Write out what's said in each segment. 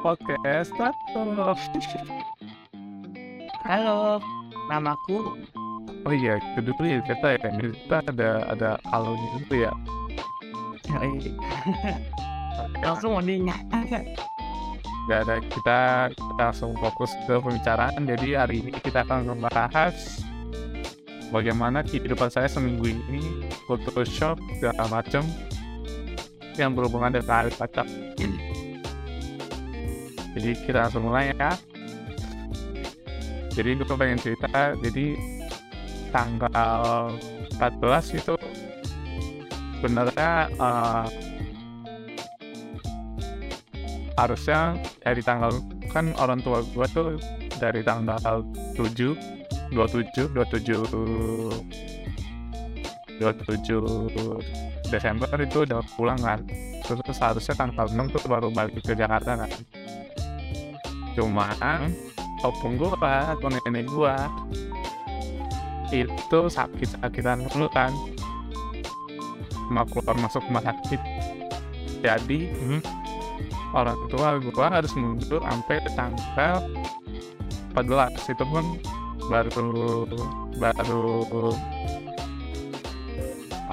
Podcast Tato. Halo, namaku. Oh iya, itu dulu ya kita ya. Kita ada halonya itu ya. Langsung mau diingat. Gak ada, kita langsung fokus ke pembicaraan. Jadi hari ini kita akan membahas bagaimana kehidupan saya seminggu ini, culture shock, segala macam yang berhubungan dengan hari pacar. Jadi kita langsung mulai ya. Jadi gue pengen cerita, jadi tanggal 14 itu sebenarnya harusnya dari tanggal, kan orang tua gue tuh dari tanggal 27 Desember itu udah pulang kan. Terus harusnya tanggal 6 tuh baru balik ke Jakarta kan. Cuma opung gue atau nenek gue itu sakit-sakitan dulu kan, mau keluar masuk rumah sakit. Jadi orang tua gue harus mundur sampai tanggal 14. Itu pun baru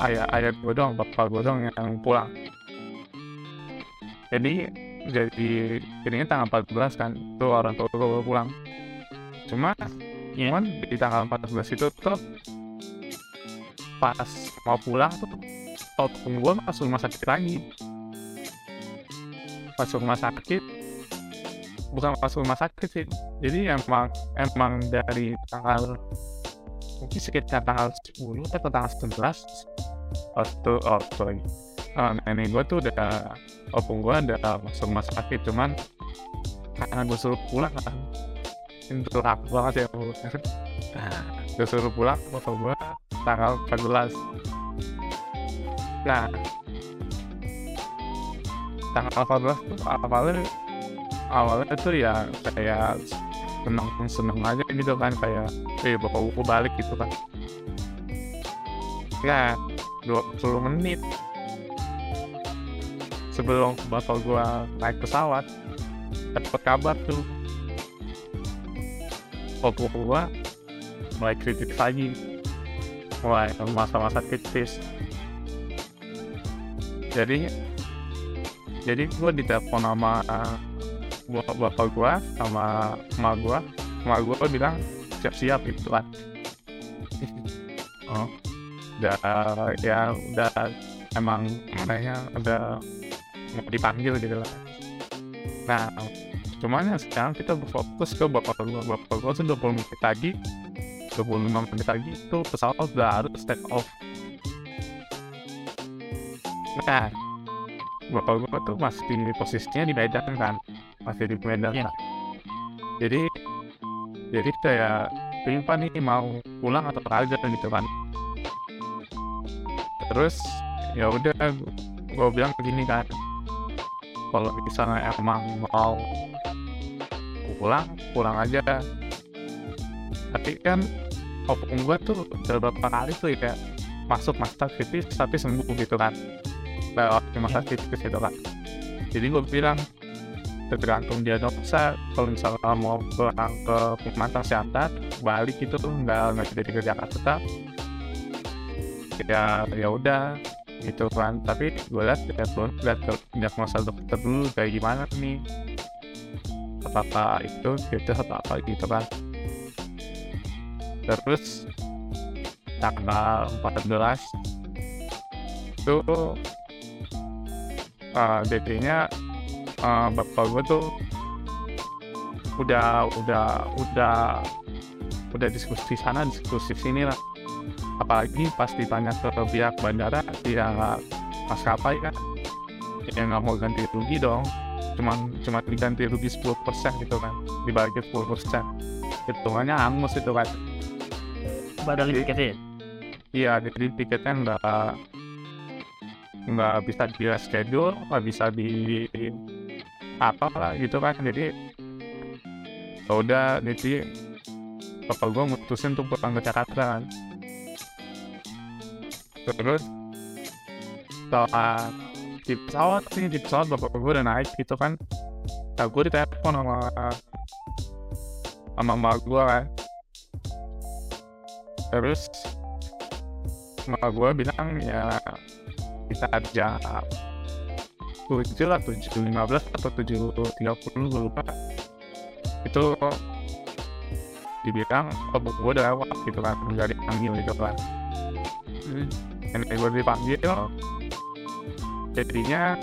ayah gue dong, bapak gue dong yang pulang. Jadi ini tanggal 14 kan, itu orang tua gue pulang. Cuman di tanggal 14 itu tuh pas mau pulang tuh opung gue masuk rumah sakit lagi. Bukan masuk rumah sakit sih. Jadi emang dari tanggal, mungkin sekitar tanggal 10 atau tanggal 11 nenek gue tuh udah, opung gue udah masuk rumah sakit. Cuman karena gue suruh pulang kan, itu raku banget ya, gue suruh pulang foto gue tanggal 14. Nah, tanggal 14 tuh awalnya tuh ya kayak seneng aja gitu kan, kayak bapak buku balik gitu kan. Ya 20 menit sebelum bapak gua naik pesawat dapat kabar tuh bapak gua mulai kritis lagi, mulai masa-masa kritis. Jadi gua ditelepon sama bapak gue sama emak gue bilang siap-siap gitu kan. Oh, udah emang kayaknya udah mau dipanggil gitu lah. Nah, cuman sekarang kita berfokus ke bapak gue tuh 25 menit lagi itu pesawat udah harus take off. Nah, bapak gue tuh masih di posisinya di Medan kan, masih di Medan. Yeah. Jadi kayak pimpa nih mau pulang atau kerja gitu kan. Terus ya udah gue bilang begini kan, kalau misalnya emang mau pulang aja. Tapi kan opung gue tuh udah beberapa kali tuh ya masuk masa kritis tapi sembuh gitu kan, lewat masa kritis gitu kan. Jadi gue bilang tergantung diagnosa, kalau misalnya mau pulang ke pemantau kesehatan balik itu tuh nggak jadi ke Jakarta ya udah gitu kan. Tapi gue lihat diagnosa dokter dulu kayak gimana nih, apa itu gitu atau apa gitu kan. Terus tanggal 14 itu DT-nya bapak gue tuh udah diskusi sini lah. Apalagi pas ditanya ke pihak bandara, dia maskapai kan ya nggak mau ganti rugi dong, cuma diganti rugi 10% gitu kan, dibagi 10%, hitungannya angus itu kan. Padahal tiketnya iya, jadi tiketnya nggak bisa di reschedule, nggak bisa di apa lah gitu kan. Jadi udah, jadi bapak gue mutusin tuh pulang ke Jakarta kan. Terus setelah di pesawat bapak gue udah naik gitu kan. Nah gue ditelepon sama emak gue kan. Terus emak gue bilang ya kita jam 7:15 atau 7:30 gue lupa. Itu dibilang gue udah lewat gitu kan, nggak dipanggil gitu kan. Gue dipanggil, jadinya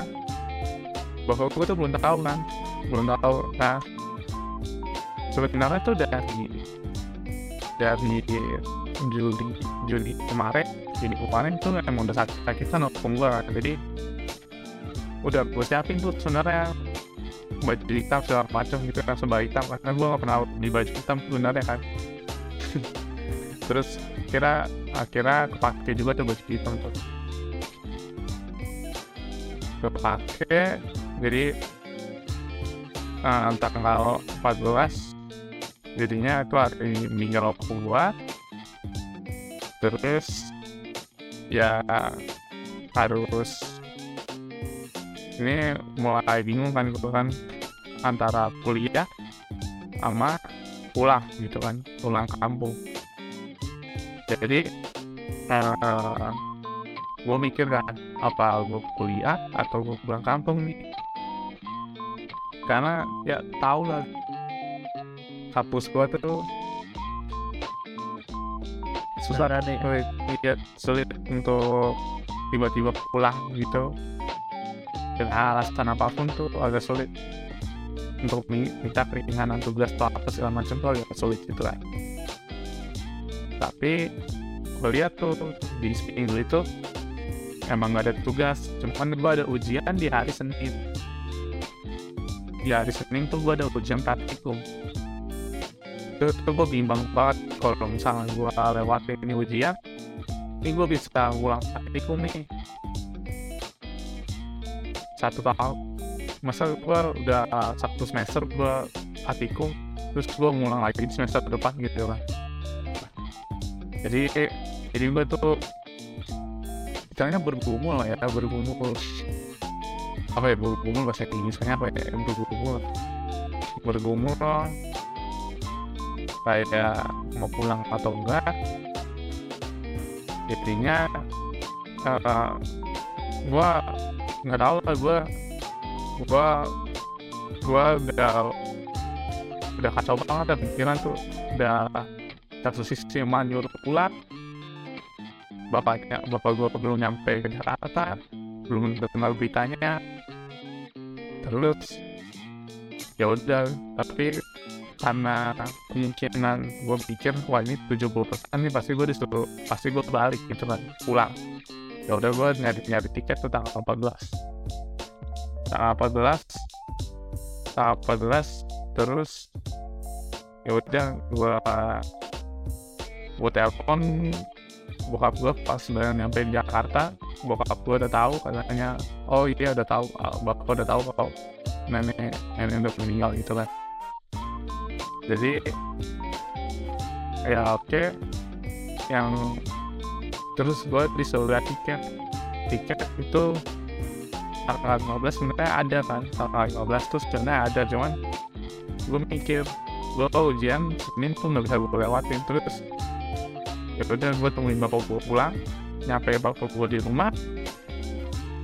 bapak gue tuh belum tahu. Nah sebenarnya tuh dari Juli kemarin tuh emang udah sakit-sakitan opung gue, jadi udah gue siapin tuh sebenarnya baju hitam segala macam gitu kan, sebaya hitam karena gue nggak pernah di baju hitam sebenarnya kan. Terus akhirnya kepake juga tuh baju hitam tuh, kepake. Jadi tanggal 14 jadinya itu hari meninggal aku gua. Terus ya harus ini mulai bingung kan gitu kan, antara kuliah sama pulang gitu kan, pulang kampung. Jadi gue mikir kan, apa gue kuliah atau gue pulang kampung nih, karena ya tau lah kampus gue tuh susah nih, sulit untuk tiba-tiba pulang gitu. Dan alasan apapun tuh agak sulit untuk minta keringanan tugas atau apa segala macam tuh agak sulit gitu kan. Tapi gue lihat tuh di Spingle itu emang gak ada tugas, cuman gue ada ujian di hari Senin. Di hari Senin tuh gue ada ujian praktikum. Itu gue bimbang banget kalau misalnya gue lewatin ini ujian, ini gue bisa ulang praktikum nih 1 tahun. Masa gue udah 1 semester gue praktikum, terus gue ngulang lagi di semester depan gitu kan. Jadi gue tuh misalnya bergumul. Apa ya bergumul bahasa Inggrisnya apa ya? Bergumul kayak mau pulang atau enggak. Jadinya gue nggak tahu lah, gue udah kacau banget ya pikiran tuh. Udah satu sisi nyuruh pulang, bapak gue belum nyampe ke Jakarta, belum terkenal beritanya. Terus ya udah, tapi karena kemungkinan gue pikir wah ini 70% nih pasti gue balik gitu kan, pulang. Ya udah gue nyari tiket tuh tanggal 14. Tanggal 14 terus ya udah gue telepon bokap gue pas udah nyampe di Jakarta. Bokap gue udah tahu katanya, oh iya udah tahu, bapak udah tahu kalau nenek udah meninggal gitu kan. Jadi ya oke. Yang terus gue disuruh tiket itu tanggal 15 sebenarnya ada kan, tanggal 15 tuh sebenarnya ada, cuman gue mikir gue ujian Senin tuh nggak bisa gue lewatin. Terus ya udah gue tungguin bapak gue pulang, nyampe bapak gue di rumah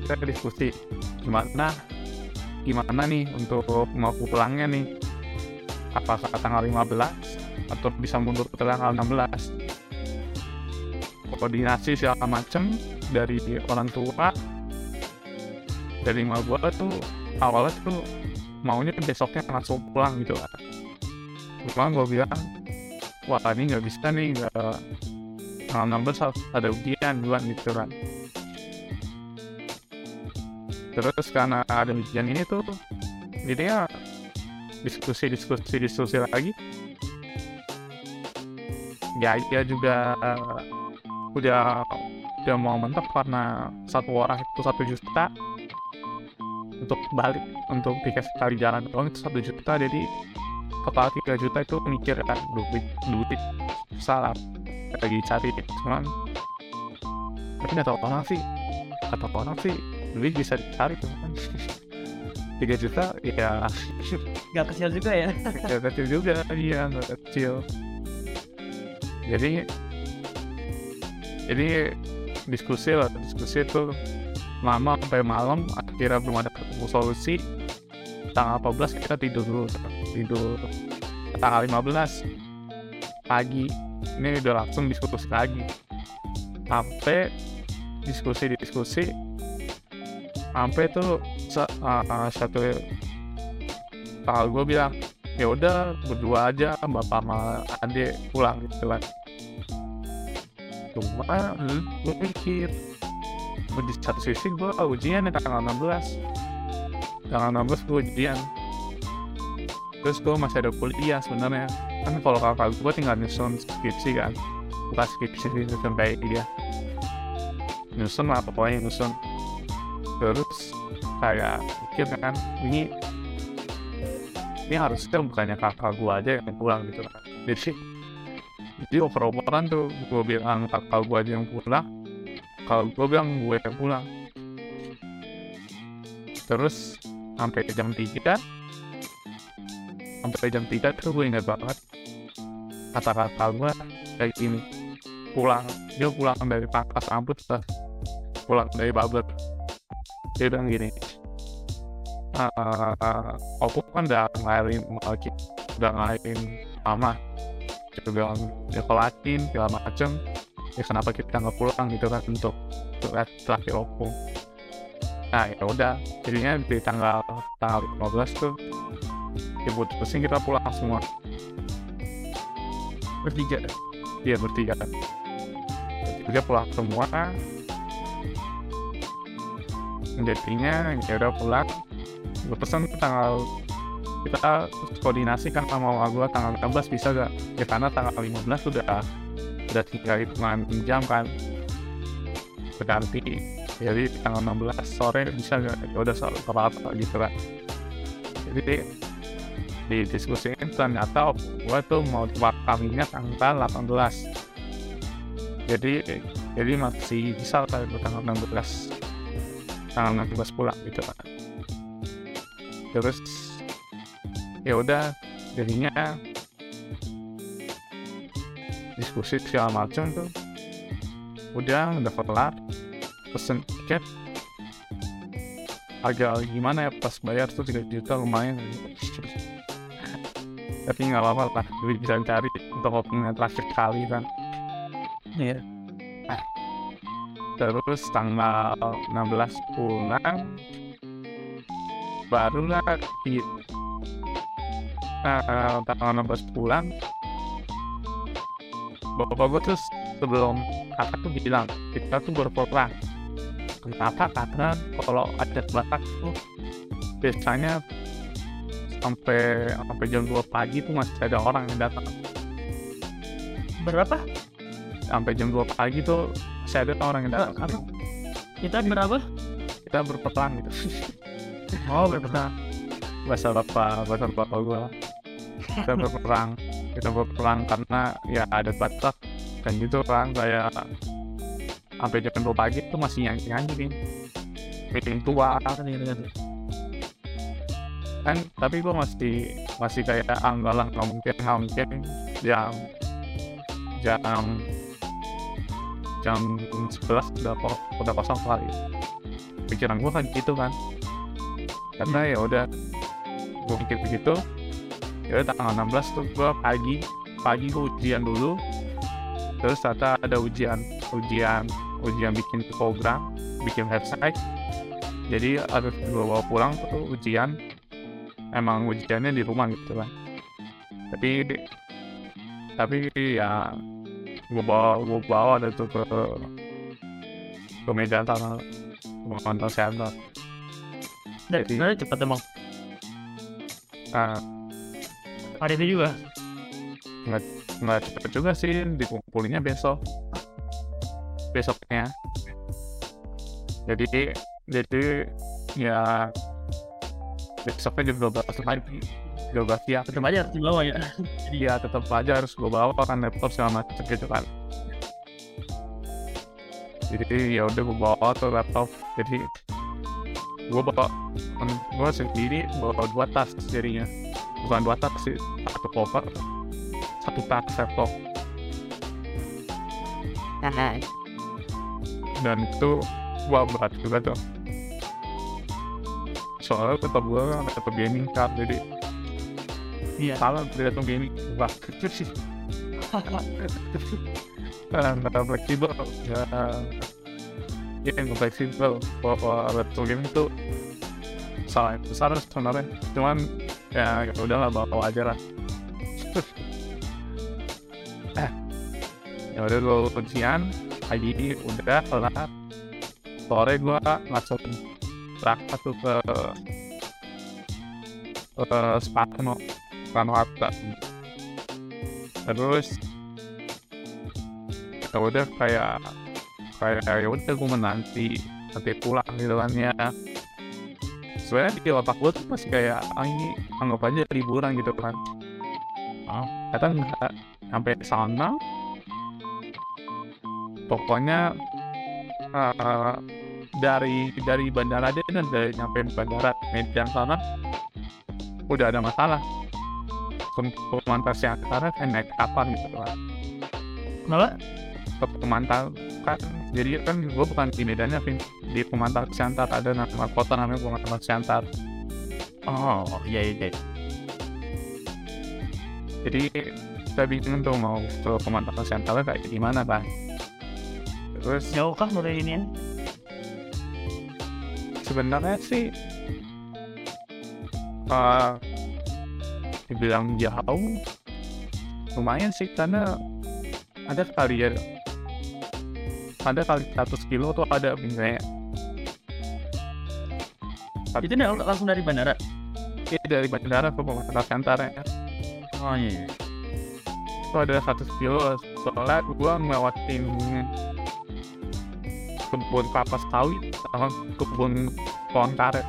kita diskusi gimana nih untuk mau pulangnya nih, apakah tanggal 15 atau bisa mundur ke tanggal 16. Koordinasi segala macem dari orang tua, dari emak gue tuh awalnya tuh maunya besoknya langsung pulang gitu kan. Cuma gue bilang wah ini nggak bisa nih, tanggal 16 ada ujian bulan gitu kan. Terus karena ada ujian ini tuh jadinya diskusi lagi. Ya dia juga udah mau mentok karena satu orang itu 1 juta untuk balik, untuk tiket sekali jalan doang itu 1 juta, jadi total 3 juta itu mikir kan duit salah lagi cari. Cuman tapi nggak tahu orang sih duit bisa ditarik kan. 3 juta ya nggak kecil juga ya. Nggak kecil juga, iya nggak kecil. Jadi diskusi itu lama sampai malam, akhirnya belum ada solusi. Tanggal 14 kita tidur dulu. Tanggal 15 pagi ini udah langsung diskusi lagi. Sampai diskusi sampai tuh satu tanggal gue bilang ya udah berdua aja bapak sama adik pulang gitu kan. Cuma gue pikir di satu sisi gue ujian ya tanggal 16 gue ujian, terus gue masih ada kuliah sebenarnya kan. Kalau kakak gue tinggal nyusun skripsi kan, bukan skripsi nyusun kayak dia nyusun terus kayak pikir kan ini harusnya bukannya kakak gue aja yang pulang gitu kan. Jadi over-overan tuh gue bilang kakak gue aja yang pulang, kalau gue bilang gue yang pulang. Terus sampai jam 3 tuh gue ingat banget kata kakak gue kayak gini, dia pulang dari pangkas ambut, pulang dari Babel. Dia bilang gini, Opung kan udah ngelahirin Malkin, udah ngelahirin Mama, dia bilang dia kelatin segala macem, ya kenapa kita nggak pulang gitu kan untuk laki Opung. Nah ya udah, jadinya di tanggal 15 tuh ibu pusing kita pulang semua bertiga pulang semua. Jadinya ya udah pulang, gue pesan tanggal kita koordinasikan sama mama gue tanggal 15 bisa gak ya, karena tanggal 15 udah tinggal hitungan jam kan berganti. Jadi tanggal 16 sore bisa nggak? Ya udah soal apa gitu kan. Jadi di diskusi ini ternyata gue tuh mau buat kawinnya tanggal 18. Jadi masih bisa tanggal 16. Tanggal 16 pulang gitu kan. Terus ya udah jadinya diskusi segala macam tuh udah kelar. Pesen tiket agak gimana ya, pas bayar tuh 3 juta lumayan tapi nggak apa-apa lah, duit bisa cari untuk opennya terakhir kali kan. Iya. Nah, terus tanggal 16 pulang barulah tanggal 16 pulang bapak gue terus sebelum kakak tuh bilang kita tuh berperang. Kenapa? Karena kalau adat Batak tuh biasanya sampai jam 2 pagi tuh masih ada orang yang datang. Berapa? Sampai jam 2 pagi tuh masih ada orang yang datang. Apa? Kita berapa? Kita berperang gitu. Oh, berperang. Bahasa bapak gue. Kita berperang karena ya adat Batak kan gitu kan, kayak sampai jam 2 pagi tuh masih nyanyi nih meeting tua kan. Tapi gue masih kayak anggalang nggak mungkin jam 11 udah kosong kali pikiran gue kan gitu kan, karena ya udah gue mikir begitu. Ya tanggal 16 tuh gue pagi gue ujian dulu, terus ternyata ada ujian bikin program, bikin website. Jadi harus gue bawa pulang tuh ujian, emang ujiannya di rumah gitu kan. Tapi ya gue bawa ada tuh ke meja antar center. Jadi cepat emang. Hari itu juga nggak cepet juga sih, dikumpulinnya besoknya. Jadi ya besoknya jam 12 pagi, 12 siang tetap aja harus dibawa ya. Iya tetap aja harus gue bawa kan, laptop sama macam gitu kan. Jadi ya udah gue bawa tuh laptop, jadi gue sendiri bawa 2 tas jadinya, bukan 2 tas sih, 1 koper 1 tas laptop. Dan itu gue berat juga tuh, soalnya laptop gue laptop gaming card, jadi salah tidak tuh gaming wah kecil sih. Nggak fleksibel ya. Ya, yang fleksibel laptop gaming itu salah besar sebenarnya, cuman ya udahlah bawa aja lah. Ya udah lo kuncian pagi udah kelar, sore gua langsung berangkat tuh ke Soekarno Hatta. Terus ya udah kayak yaudah gue menanti pulang gitu kan ya. Sebenernya di otak gue tuh masih kayak ini anggap aja liburan gitu kan. Kata enggak, sampai sana pokoknya dari bandara aja dan dari nyampe bandara Medan sana udah ada masalah. Pemantas yang antara kayak naik kapan gitu kan. Kenapa? Pemantau kan, jadi kan gue bukan di Medannya, di Pemantau Siantar ada nama kota namanya Pemantau Siantar. Iya. Jadi kita bingung tuh mau ke Pemantau Siantar kayak gimana kan. Terus jauh kah dari ini? Sebenarnya sih dibilang jauh lumayan sih, karena ada kali ya, ada kali 100 kilo tuh ada misalnya. Itu langsung dari bandara? Iya, dari bandara ke Pemantau Siantar ya. Iya. Itu ada 100 kilo, soalnya gue ngelewatin kebun kelapa sawit sama kebun pohon karet.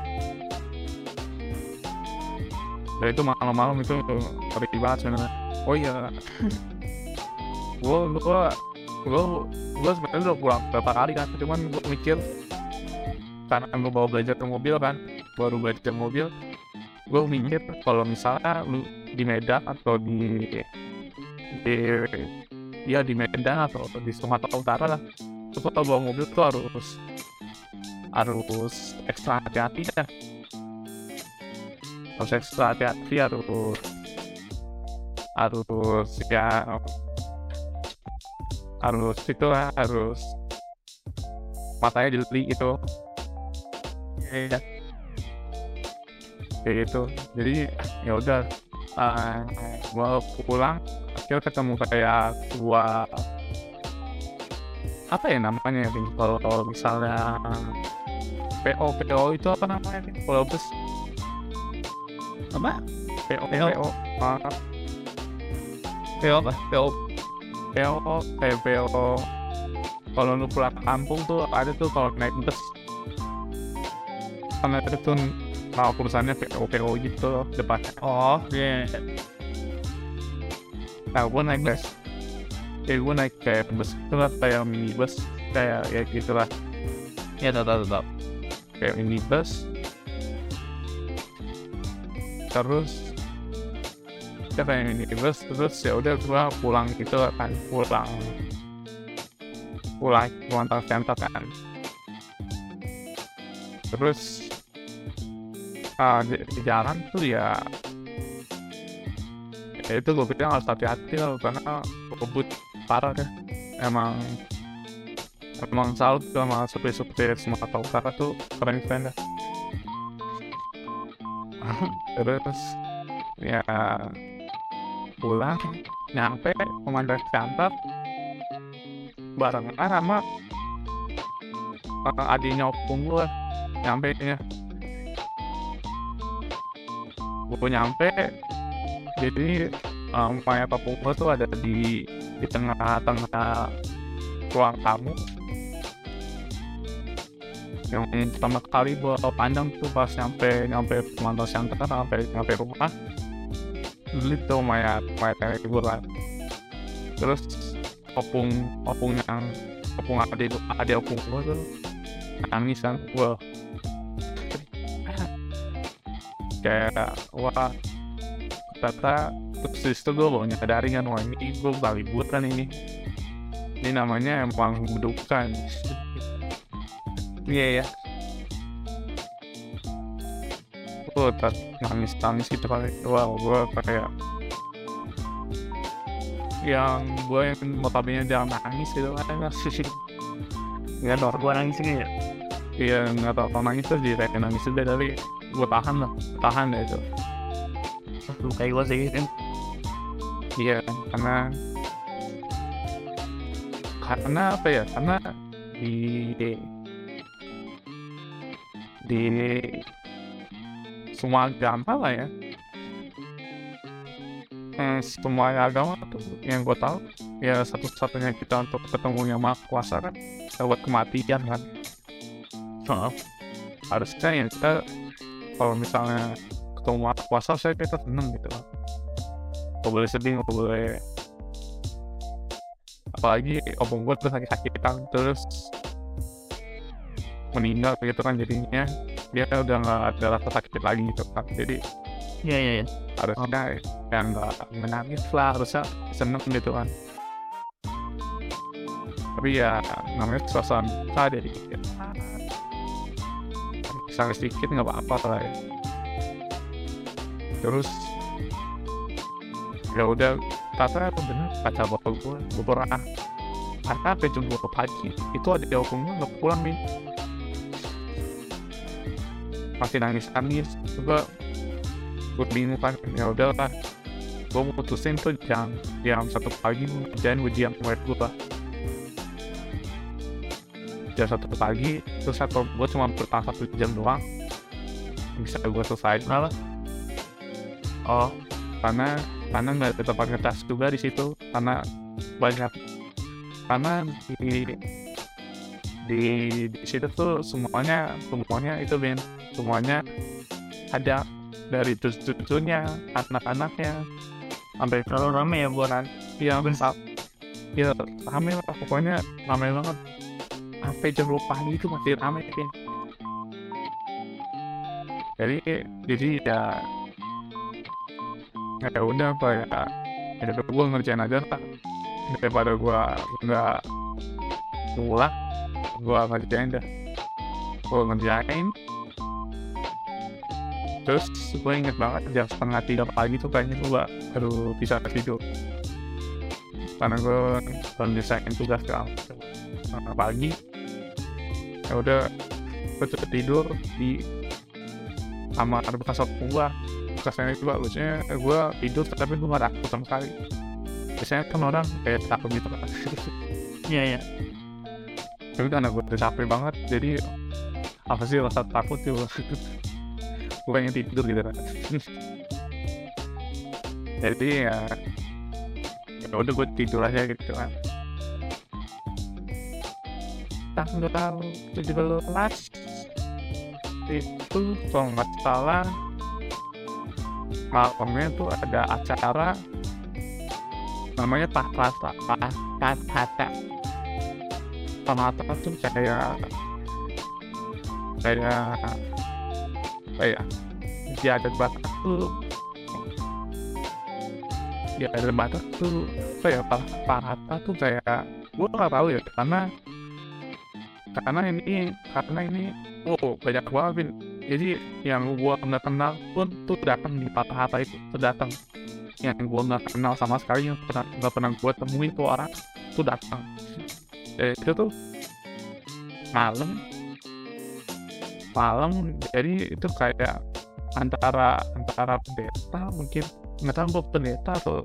Dan itu malam-malam itu ribet banget sebenarnya. Oh iya. Gue sebenarnya udah pulang beberapa kali kan, cuman gue mikir karena gue bawa belajar mobil kan, baru belajar mobil, gue mikir kalau misalnya lu di Medan atau di Medan atau di Sumatera Utara lah, lu kalau bawa mobil tuh harus ekstra hati-hati ya, harus matanya jeli gitu. Ya kayak gitu. Jadi ya udah gua pulang, akhirnya ketemu kayak gua apa ya namanya ya, kalau misalnya PO itu apa namanya ya, kalau bus apa PO kalau lu pulang kampung tuh ada tuh kalau naik bus, karena ada tuh kalau urusannya PO gitu depannya. Nah gue naik kayak bus itu lah, kayak minibus kayak ya gitulah ya, tetap kayak minibus. Terus kayak minibus terus ya udah gue pulang gitu kan, pulang Pemantau Siantar kan. Terus di jalan tuh ya itu gue bilang harus hati-hati lah, karena kebut parah deh. Emang salut sama supir-supir Sumatera Utara tuh keren-keren dah. Terus ya pulang nyampe Pemantau Siantar barengan sama adiknya opung gue nyampenya. Gue nyampe, jadi mamanya opung gue tuh ada di tengah-tengah ruang tamu. Yang pertama kali gue pandang tuh pas nyampe Pemantau Siantar, nyampe rumah itu mamanya tenek gue lah. Terus opung adik gue tuh nangis kan. kayak wah ternyata terus itu gue baru nyadari kan, wah ini gue udah libur kan, ini namanya emang budukan. Iya ya, gue nangis gitu kali. Wah gue kayak yang notabene jangan nangis gitu kan. Nggak tau gue nangis ini ya. Iya nggak tau nangis tuh direk nangis udah, tapi gue tahan deh itu. Lukai gue sih kan. Iya karena apa ya, karena di semua agama lah ya, semua agama tuh yang gue tahu ya satu-satunya kita untuk ketemu yang Maha Kuasa kan lewat kematian kan. Harusnya ya kita kalau misalnya ketemu Maha Kuasa saya kita seneng gitu kan, gak boleh sedih, gak boleh apalagi obong gue terus sakit-sakitan terus meninggal gitu kan, jadinya dia udah nggak ada rasa sakit lagi gitu kan. Jadi ya harusnya yang nggak menangis lah, harusnya seneng gitu kan. Tapi ya namanya suasana ada dikit sangat sedikit nggak apa-apa lah ya. Terus ya udah kata bener kata bapak gue beberapa karena ke jam 2 pagi itu ada hukumnya nggak pulang nih, masih nangis juga gue bingung kan. Ya udah lah gue mutusin tuh jam 1 pagi ngerjain ujian murid gue lah. Jam 1 pagi terus gue cuma bertahan 1 jam doang bisa gue selesai. Kenapa? Oh karena nggak ada tempat ngetes juga di situ, karena banyak karena di situ tuh semuanya itu Ben, semuanya ada dari cucunya, anak-anaknya, sampai terlalu ramai ya buaran. Iya besar, iya ramai lah pokoknya, ramai banget. Sampai jam 2 pagi itu masih ramai Ben. Jadi ya udah apa ya, jadi gue ngerjain aja lah daripada gue nggak pulang. Gue ngerjain terus gue inget banget jam 2:30 pagi tuh kayaknya gue baru bisa tidur karena gue baru nyelesain tugas ke pagi. Ya udah gue tidur di kamar bekas bekasnya itu. Lucunya gue tidur tapi gue nggak takut sama sekali, biasanya kan orang kayak takut gitu kan. Iya tapi karena gue udah capek banget, jadi apa sih rasa takut sih gue pengen tidur gitu kan. Jadi ya udah gue tidur aja gitu kan. Tanggal 17 itu kalau nggak salah malamnya tuh ada acara namanya Pahrata tuh kayak di adat batak tuh kayak Pahrata tuh kayak gue nggak tahu ya karena ini banyak banget. Jadi yang gue nggak kenal pun tuh datang di Pahrata itu datang, yang gue nggak kenal sama sekali, yang nggak pernah gue temuin tuh orang tuh datang. Itu tuh malam jadi itu kayak antara pendeta mungkin nggak tahu gue pendeta atau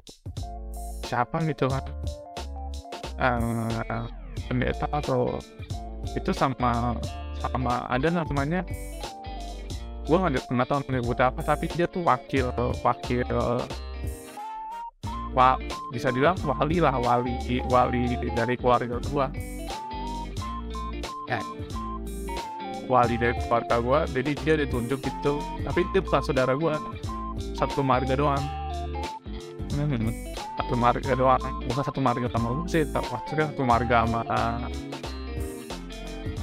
siapa gitu kan, pendeta atau itu sama ada namanya gue nggak tahu menyebut apa, tapi dia tuh wakil bisa dibilang wali dari keluarga gue. Wali dari keluarga gue, jadi dia ditunjuk gitu. Tapi dia bukan saudara gue, satu marga doang. Bukan satu marga sama gue sih, maksudnya satu marga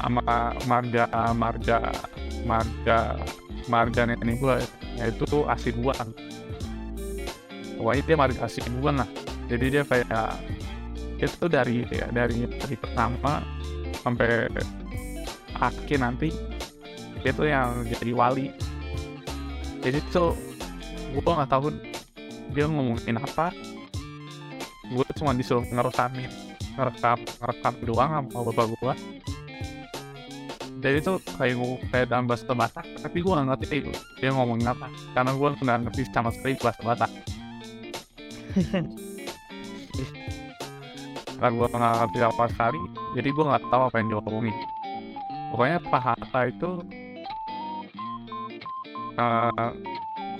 sama marga nenek gue. yaitu asiduan. Pokoknya dia marga asiduan lah. Jadi dia kayak itu dari pertama sampai akhir nanti dia tuh yang jadi wali. Jadi tuh gue nggak tahu dia ngomongin apa. Gue cuma disuruh ngerekam doang sama bapak gue. Jadi tuh kayak gue kayak dalam bahasa Batak, tapi gue nggak ngerti dia ngomongin apa karena gue nggak ngerti sama sekali bahasa Batak. Karena gue nggak ngerti apa sekali, jadi gue nggak tahu apa yang dia ngomongin. Pokoknya Pak Hatta itu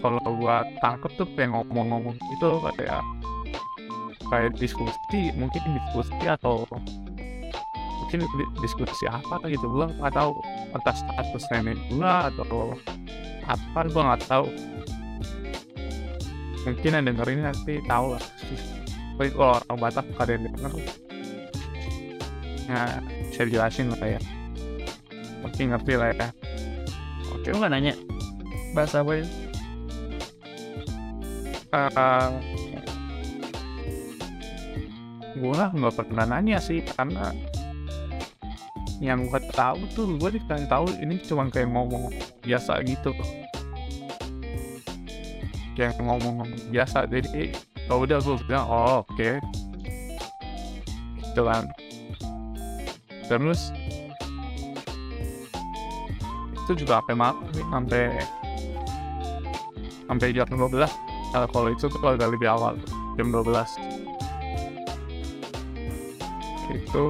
kalau gue tangkep tuh pengen ngomong-ngomong itu kayak diskusi atau mungkin diskusi apa gitu, gue nggak tahu atas status nenek gue atau apa, gue nggak tahu. Mungkin yang denger ini nanti tahu lah, tapi kalau orang Batak kadang denger nah saya jelasin lah ya, mungkin ngerti lah ya. Oke, lu nggak nanya bahasa apa ya? Gue nggak pernah nanya sih, karena yang gue tahu tuh gue dikasih tahu ini cuma kayak ngomong biasa gitu, kayak ngomong biasa. Jadi kalau udah gue bilang oh oke okay. Jalan terus itu juga sampai jam 12. Kalau itu tuh agak lebih awal, jam 12 itu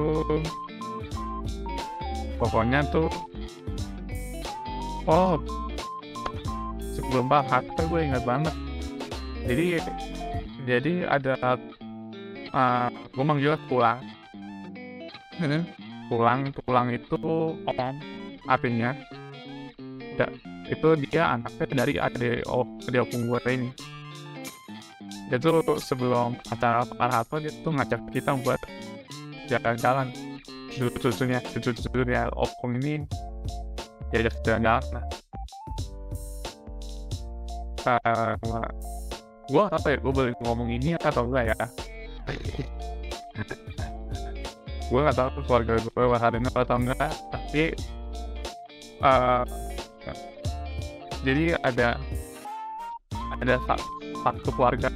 pokoknya tuh. Oh, sebelum Pak Hatta gue ingat banget. Jadi ada gue manggil pulang. Pulang itu om artinya ya, itu dia anaknya dari adik opung gue ini. Dia tuh sebelum acara Pak Hatta dia tuh ngajak kita buat jalan-jalan. Cucu-cucunya opung ini diajak jalan-jalan. Nah, gue apa ya, gue boleh ngomong ini atau enggak ya? Gue nggak tahu keluarga gue waharin atau enggak, tapi jadi ada satu keluarga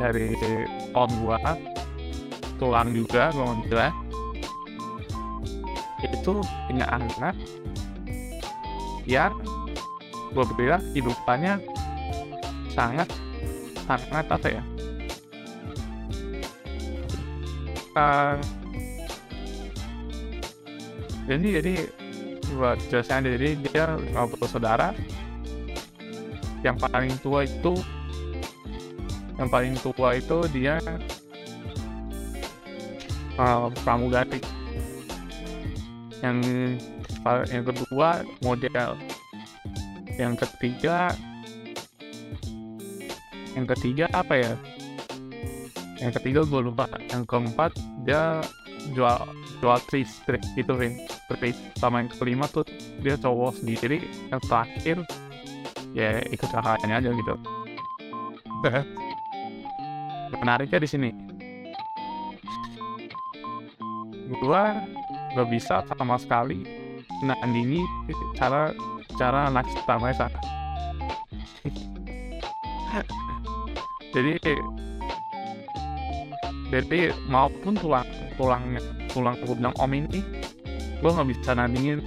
dari om gue, tulang juga gue bilang, itu punya anak yang gue bilang hidupannya sangat apa ya, jadi buat jelasan, jadi dia bersaudara yang paling tua itu dia pramugari, yang kedua model, yang ketiga apa ya, yang ketiga gue lupa, yang keempat dia jual listrik gitu kan, sama yang kelima tuh dia cowok sendiri, yang terakhir ya ikut kakaknya aja gitu. Menariknya di sini, gua nggak bisa sama sekali nandingi cara anak pertama saya. Jadi maupun tulangnya gue bilang om ini, gue nggak bisa nandingin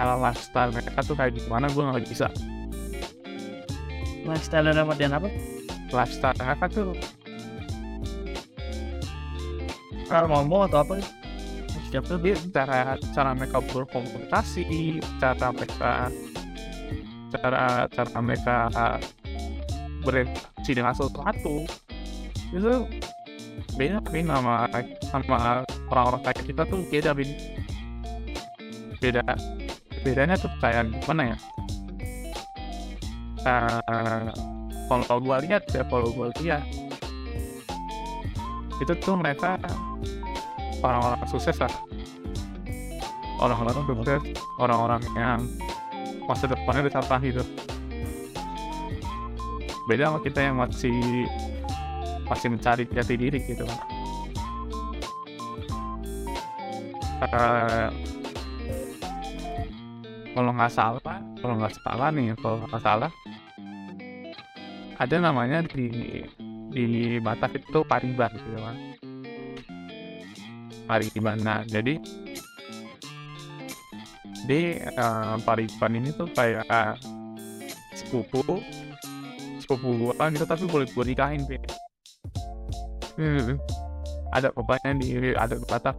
cara lifestyle mereka tuh kayak gimana, gue nggak bisa. Lifestyle dalam artian apa? Lifestyle mereka tuh ngomong atau apa? Siapa tuh cara mereka berkomunikasi, cara mereka berinteraksi dengan sesuatu itu beda sama orang-orang kayak kita tuh bedanya tuh kayak gimana ya? Kalau gua lihat itu tuh mereka orang-orang sukses lah, orang-orang sukses, orang-orang yang masa depannya ditata gitu. Beda sama kita yang masih mencari jati diri gitu kan. Kalau nggak salah, ada namanya di Batak itu Pariban gitu kan. Pariban. Nah, jadi di Pariban ini tuh kayak sepupu gua gitu, tapi boleh gua nikahin deh. Ada pokoknya di adat Batak.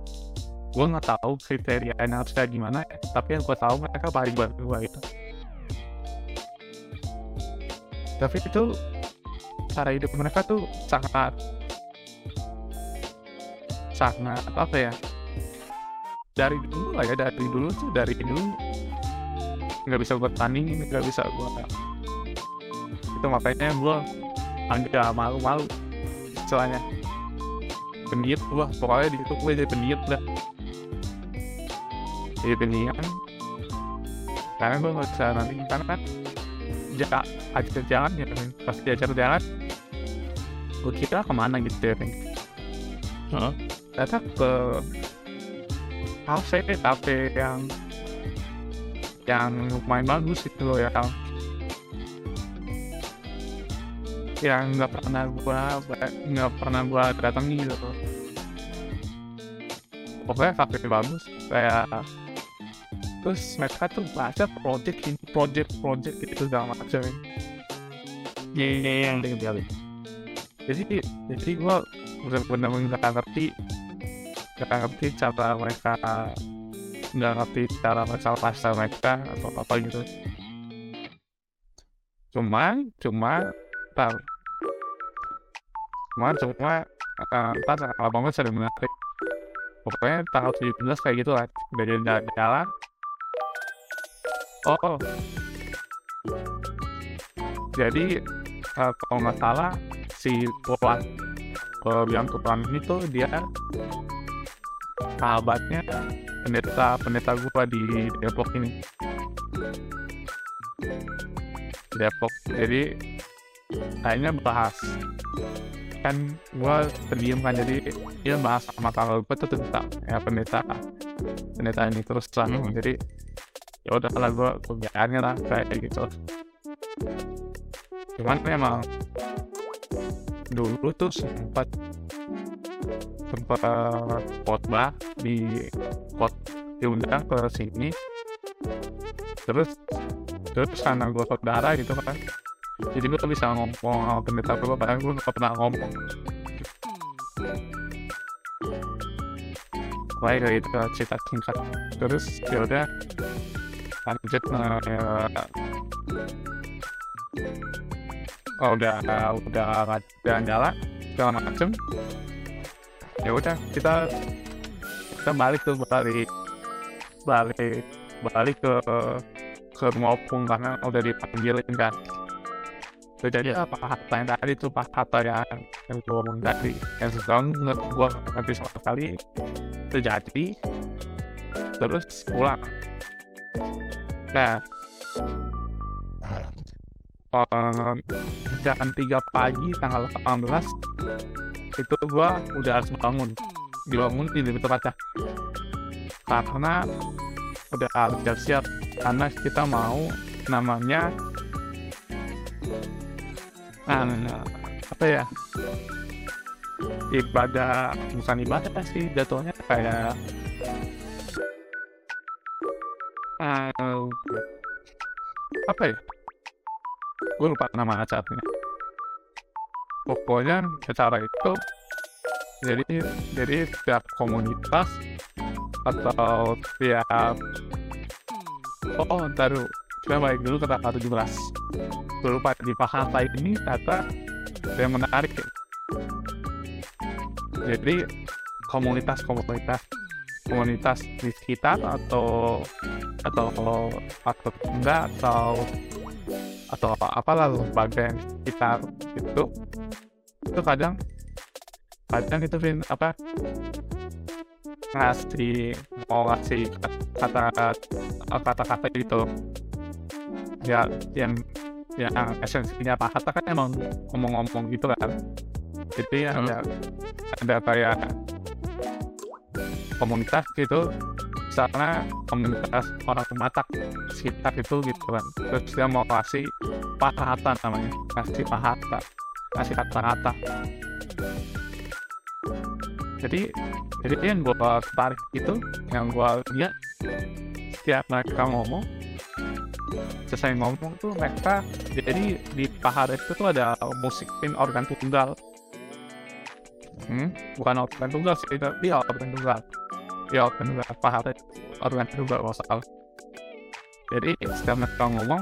Gua nggak tahu kriterianya harus kayak gimana, tapi yang gua tahu mereka Pariban gua itu. Tapi itu cara hidup mereka tuh sangat apa ya, dari dulu nggak bisa buat tandingin, nggak bisa buat itu. Makanya gue agak malu istilahnya pendiam, gue pokoknya di situ gue jadi pendiam karena gue nggak bisa nandingin, karena kan ajak jalan ya, pas diajak jalan gue kira kemana gitu ya, datang ke kafe yang main bagus itu loh, yang nggak pernah gue datangi gitu. Pokoknya kafe bagus kayak. Terus mereka tuh baca project gitu segala macam. Yang tinggalin. Jadi gue benar-benar nggak ngerti cara mereka, pasal mereka atau apa gitu. Cuma abangnya sering menarik. Pokoknya tanggal 17 kayak gitu lah. Dari jalan. Oh, jadi kalau nggak salah si Polan, kalau bilang Polan ini tuh dia sahabatnya pendeta gua di Depok ini. Depok, jadi kayaknya bahas kan gua terdiam kan, jadi dia bahas sama tanggal gua tuh tentang ya pendeta ini terus terang. Jadi ya udah lah, gue kebiasaannya lah kayak gitu. Cuman memang dulu tuh sempat khotbah diundang ke sini, terus karena gue saudara gitu kan, jadi gue tuh bisa ngomong sama pendeta gue, padahal gue nggak pernah ngomong. Baik itu cerita singkat. Terus ya udah lanjut udah nyala segala macem. Ya udah kita balik ke Ngopung karena udah dipanggilin kan. Jadi apa kata yang tadi tuh kata yang gue omong tadi yang sekarang gue ngerti sama sekali terjadi. Terus pulang. Nah, jam 3 pagi tanggal 18 itu gue udah harus bangun di tempatnya karena udah harus siap, karena kita mau namanya ibadah, bukan ibadah sih jatuhnya, kayak gue lupa nama acaranya. Pokoknya acara itu jadi tiap komunitas atau tiap kita balik dulu ke tanggal 17. Gue lupa di Pakata ini kata yang menarik. Jadi komunitas di sekitar atau enggak atau apalah bagian sekitar itu kadang itu ngasih mau ngasih kata-kata itu ya yang esensinya Pak Hatta kan emang ngomong-ngomong gitu kan, jadi ada kayak komunitas gitu, misalnya komunitas orang Batak sekitar itu gitu kan, terus dia mau kasih Pak Hatta namanya, kasih Pak Hatta, kasih kata-kata. Jadi yang gue tarik itu, yang gue lihat setiap mereka ngomong, selesai ngomong tuh mereka, jadi di Pahares itu tuh ada musik tim organ tunggal, bukan organ tunggal sih, tapi organ tunggal Pahares, organ tunggal wasal. Jadi setiap mereka ngomong,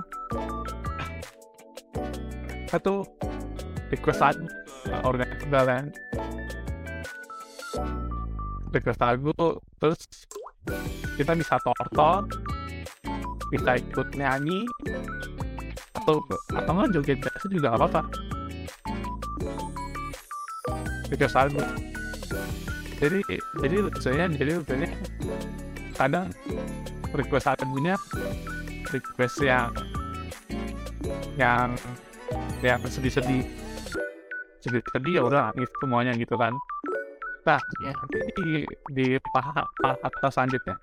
satu requestan organ tunggalan. Request lagu, terus kita bisa tortor, bisa ikut nyanyi, atau nggak joget biasa juga nggak apa-apa. Request lagu. Jadi kadang request lagunya request yang sedih-sedih ya udah nangis semuanya gitu kan. Nah, di Pak Hatta selanjutnya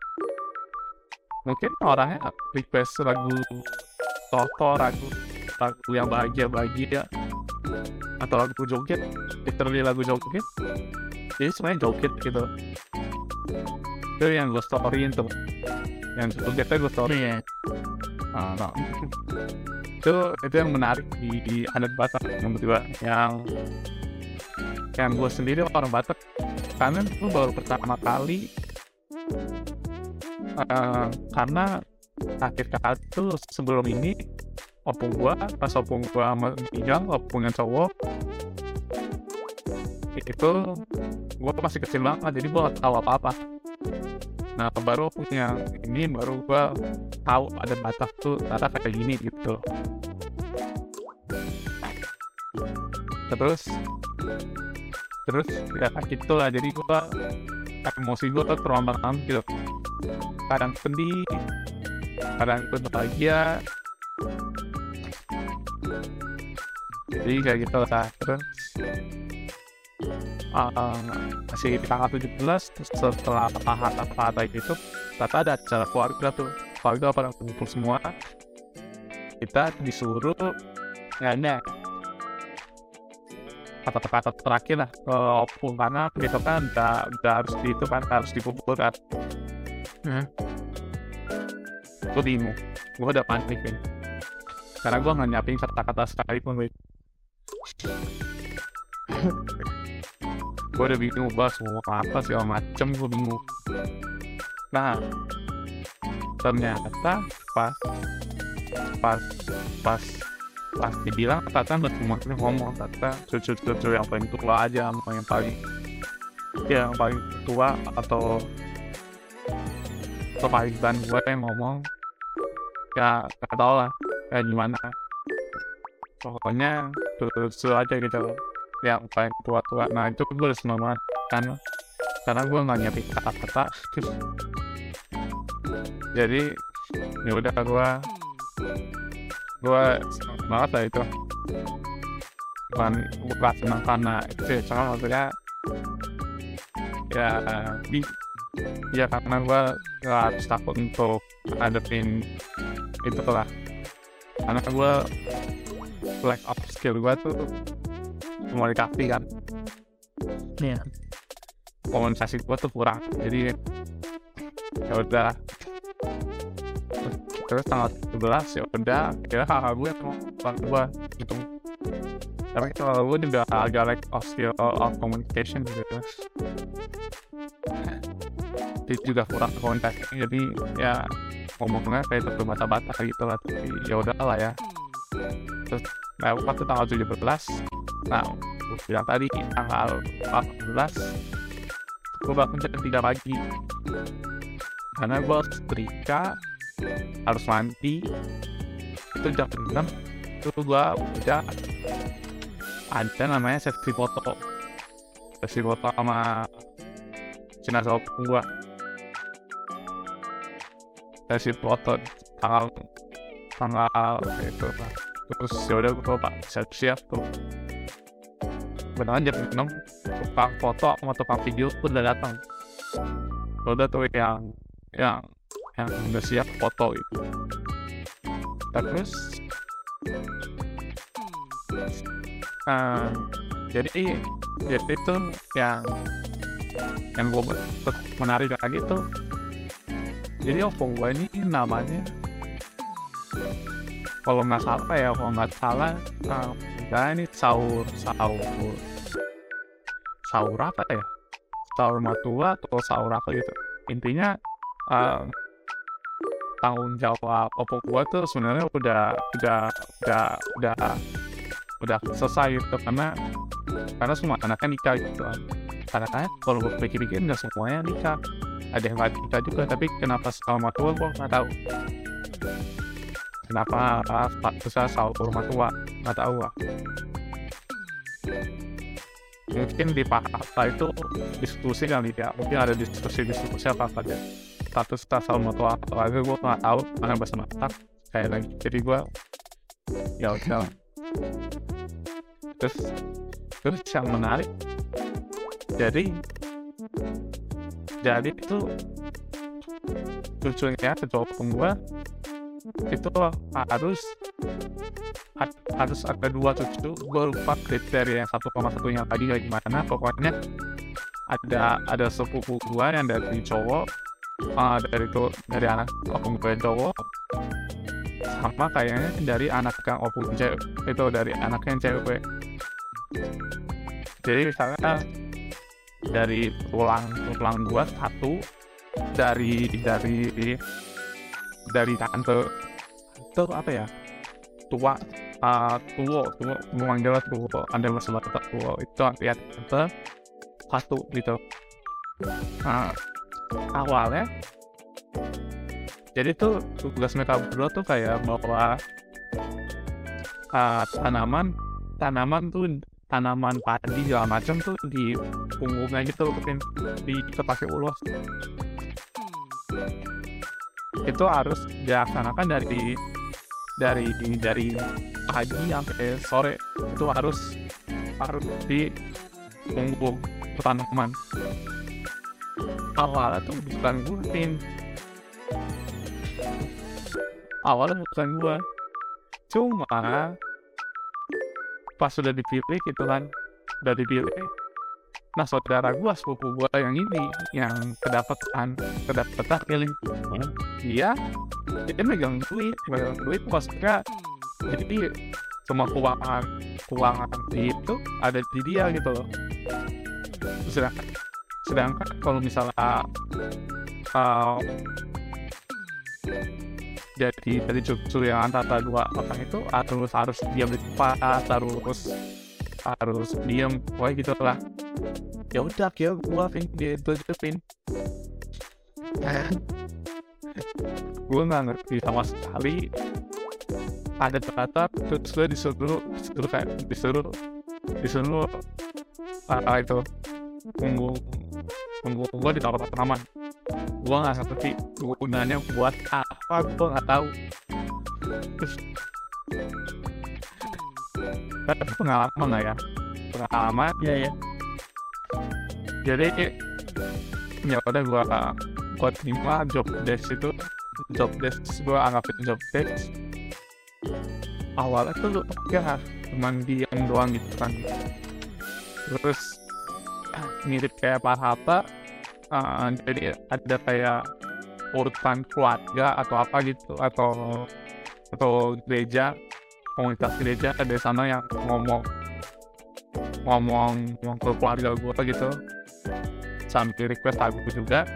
mungkin orangnya request lagu toto, lagu yang bahagia-bahagia, atau lagu joget, literally lagu joget, jadi semuanya joget gitu. Itu yang gue storyin tuh, yang jogetnya gue storyin. Nah, itu yang menarik di adat Batak yang gue sendiri orang Batak, karena itu baru pertama kali karena akhir kali itu sebelum ini opung gue sama Ijang, opung yang cowok itu gue masih kecil banget, jadi gue gak tahu apa-apa. Nah baru opung yang ini baru gue tahu ada Batak tuh cara kayak gini gitu. Terus ya gitu lah, jadi gue emosi gue tuh terombang-ambing gitu, kadang sedih, kadang ikut bahagia, jadi kayak gitu lah. Terus masih tanggal 17 setelah patah-patah itu ternyata ada acara keluarga pada kumpul semua, kita disuruh nyanyi kata-kata terakhir lah ke opung, karena besok kan udah harus di itu kan, harus dipukul kan. Gue bingung, gue udah panik ini karena gue gak nyiapin kata-kata sekalipun. Gue udah bingung, gue semua apa segala macem, gue bingung. Nah ternyata pas dibilang Tata nggak cuma ngomong, Tata cucu-cucu yang paling tua aja, yang paling tua atau paling ban gue yang ngomong, ya nggak tau lah kayak gimana, pokoknya cucu-cucu aja gitu yang paling tua. Nah itu gue udah seneng banget karena gue nggak nyiapin kata-kata, jadi ya udah gue senang banget lah itu. Bukan senang karena itu ya, cuma maksudnya ya karena gue harus takut untuk hadapin itu lah, karena gue lack of skill gue tuh komunikasi kan. Iya, komunikasi gue tuh kurang, jadi ya udah. Terus tanggal 11 yaudah akhirnya kakak gue sama kakak gue gitu, tapi kakak gue juga agak like of communication gitu, dia juga kurang komunikasi, jadi ya ngomongnya kayak tertutup bahasa Batak gitu lah, tapi yaudah lah ya. Terus waktu tanggal 17, nah gue bilang tadi tanggal 14 gue bangun jam 3 pagi karena gue setrika harus mandi itu jam 6, itu gue udah ada namanya sesi foto sama jenazah opung gua. Kasih foto tanggal itu lah. Terus yaudah gua coba siap-siap tuh. Beneran jam 6, tukang foto sama tukang video pun udah datang. Udah tuh yang udah siap foto itu. Terus jadi itu yang gue menarik lagi tuh. Jadi opung gue ini namanya kalau nggak salah dan ini saur apa ya? Saur matua atau saur apa gitu. Intinya tanggung jawab opung gue tuh sebenarnya udah selesai gitu, karena semua anaknya nikah gitu. Anaknya kalau gue pikir-pikir nggak semuanya nikah, ada yang nggak nikah juga, tapi kenapa saur matua gue nggak tahu. Kenapa statusnya saur matua nggak tahu lah. Mungkin di Pakta itu diskusi kali ya, mungkin ada diskusi apa ya. Status saur matua apalagi gue nggak tahu karena bahasa Batak kayak lagi. Jadi gue ya udah. Terus yang menarik, jadi itu lucunya ketua gue itu harus ada 2 cucu. Gue lupa kriteria yang 1,1 yang tadi kayak gimana. Pokoknya ada sepupu gue yang dari cowok, dari anak opung gue cowok, sama kayaknya dari anak kang opung cewek, itu dari anaknya cewek. Jadi misalnya dari tulang gue 1, dari tante apa ya, tua memanggilnya tua, anda bersama tua itu artinya tante 1 gitu. Awalnya jadi tuh tugas mereka berdua tuh kayak bawa tanaman tuh, tanaman padi segala macam tuh di punggungnya gitu, di pakai ulos. Itu harus dilaksanakan dari pagi sampai sore, itu harus di punggung tanaman. Awalnya bukan gue, cuma pas sudah dipilih gitu kan, udah dipilih. Nah, saudara gua, sepupu gua yang ini, yang kedapatan pilih, dia megang duit maksudnya. Jadi semua keuangan itu ada di dia gitu loh. Sedangkan kalau misalnya jadi cucu yang antara 2 orang itu harus diam di tempat, harus diem, kayak gitu lah. Ya udah, kira gue pindah. Gue nggak ngerti sama sekali. Ada ternyata terus gue disuruh itu tunggu gue di tempat tanaman. Gue nggak ngerti gunanya buat apa, gue nggak tahu. Tapi pengalaman lah ya. Pengalaman. Iya. Jadi ya udah gue terima job desk itu. Job desk gue anggapin job desk. Awalnya tuh ya cuman diam doang gitu kan. Terus mirip kayak Parhata, jadi ada kayak urutan keluarga atau apa gitu, atau gereja, komunitas gereja ada sana yang ngomong ke keluarga gue gitu, sambil request aku juga.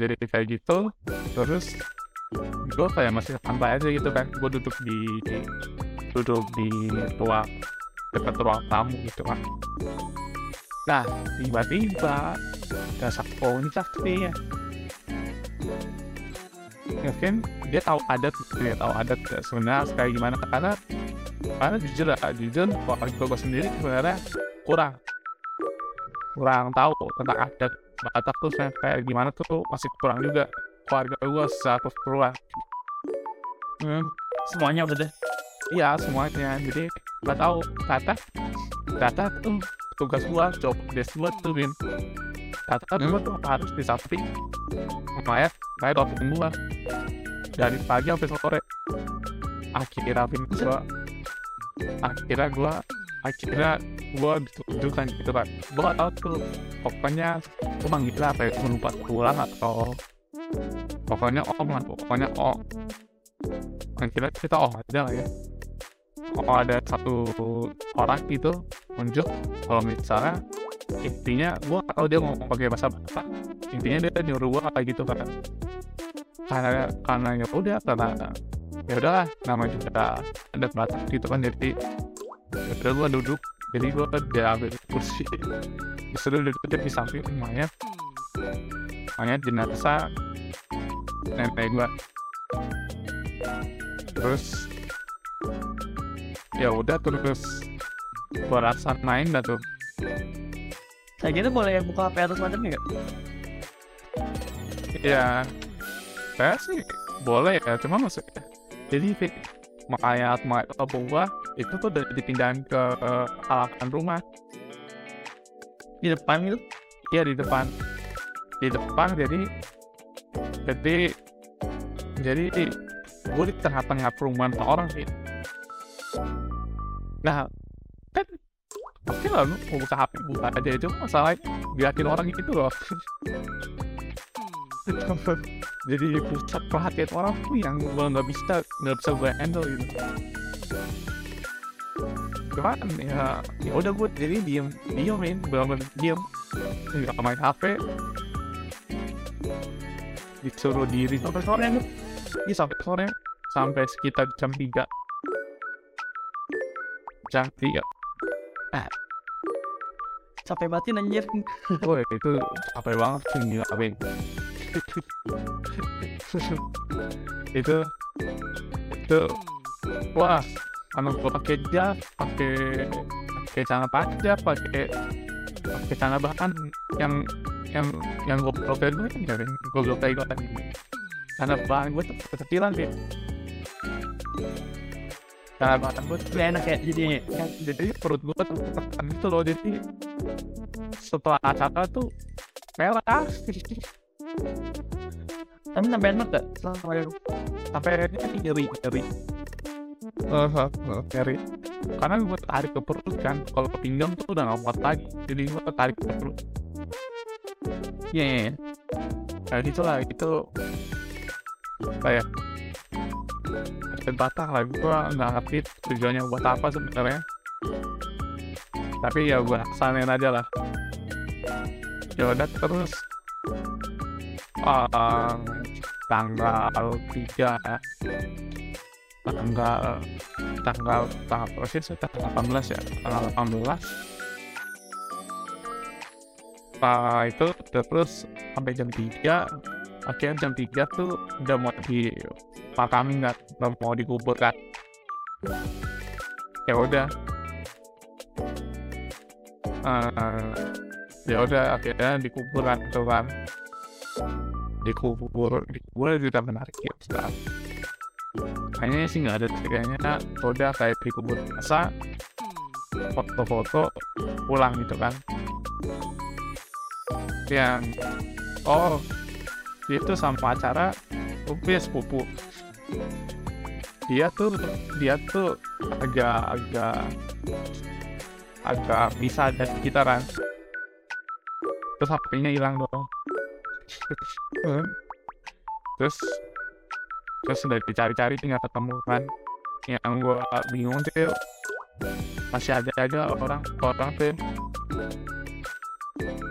Jadi kayak gitu. Terus gue kayak masih santai aja gitu kan. Gue duduk di dekat ruang tamu gitu kan. Nah, tiba-tiba dasar komunitas nih ya, mungkin dia tahu adat sebenarnya kayak gimana, karena jujur keluarga gue sendiri sebenarnya kurang kurang tahu tentang adat Batak tuh kayak gimana tuh, masih kurang juga. Keluarga gue secara keseluruhan semuanya udah deh. Iya semuanya, jadi gak tahu Tata tuh tugas gue, job desk gue tuh Bin Tata gue tuh harus disapi Makanya dopin gue dari pagi sampai sore. Akhirnya gue ditunjukkan gitu kan. Gue gak tau tuh, pokoknya gue manggil apa ya, lupa pulang atau pokoknya akhirnya kita ada lah ya. Ada satu orang gitu unjuk kalau misalnya, intinya gue gak tau dia mau pakai bahasa Batak, intinya dia nyuruh gue kayak gitu kan. Karena yaudah, yaudahlah namanya juga adat Batak gitu kan, jadi yaudah gue duduk. Jadi gue ambil kursi disuruh duduk di samping mayat jenazah nenek gue. Terus ya udah, terus gue rasa main dah tuh. Kayak gitu boleh buka HP atau semacam nggak? Iya, saya sih boleh ya, cuma maksudnya jadi mayat abang gue itu tuh udah dipindahin ke halaman rumah di depan itu. Iya di depan jadi gue di tengah-tengah perumahan orang sih. Nah kan oke lah, mau buka HP buka aja, cuma masalahnya biarin orang gitu loh. Jadi pusat perhatian orang tuh yang gue nggak bisa gue handle gitu. Cuman ya udah gue jadi diemin bener-bener diem, nggak main HP, disuruh diri sampai sore nih. Iya sampai sekitar jam 3. Capek banget anjir. Oh itu capek banget sih, gila Abin. Itu wah, anak gue pakai jas, pakai celana panjang, pakai celana bahan yang gue blok tadi. Karena bahan gue tuh kecilan sih. Karena bahan gue tuh enak ya, jadi perut gue tuh ketekan gitu loh, jadi setelah acara tuh merah. Tapi sampai enak gak? Sampai akhirnya ini nyeri. Karena gue tarik ke perut kan, kalau ke pinggang tuh udah gak kuat lagi, jadi gue tarik ke perut. Iya. Kayak gitu lah, gitu kayak adat Batak lah, gue nggak ngerti tujuannya buat apa sebenarnya, tapi ya gue laksanain aja lah. Yaudah terus tanggal 18 itu terus sampai jam 3. Akhirnya jam 3 tuh udah mau dipakamin kan, udah mau dikubur kan. Ya udah akhirnya dikubur kan tuh kan. Dikubur juga menarik ya sekarang. Kayaknya sih nggak ada kayaknya, udah kayak dikubur biasa. Foto-foto pulang gitu kan. Yang itu sama acara upis pupu. Dia tuh agak bisa dari gitaran. Terus HP-nya hilang dong. Terus udah dicari-cari tinggal ketemu kan. Yang gue bingung sih masih ada aja orang tuh.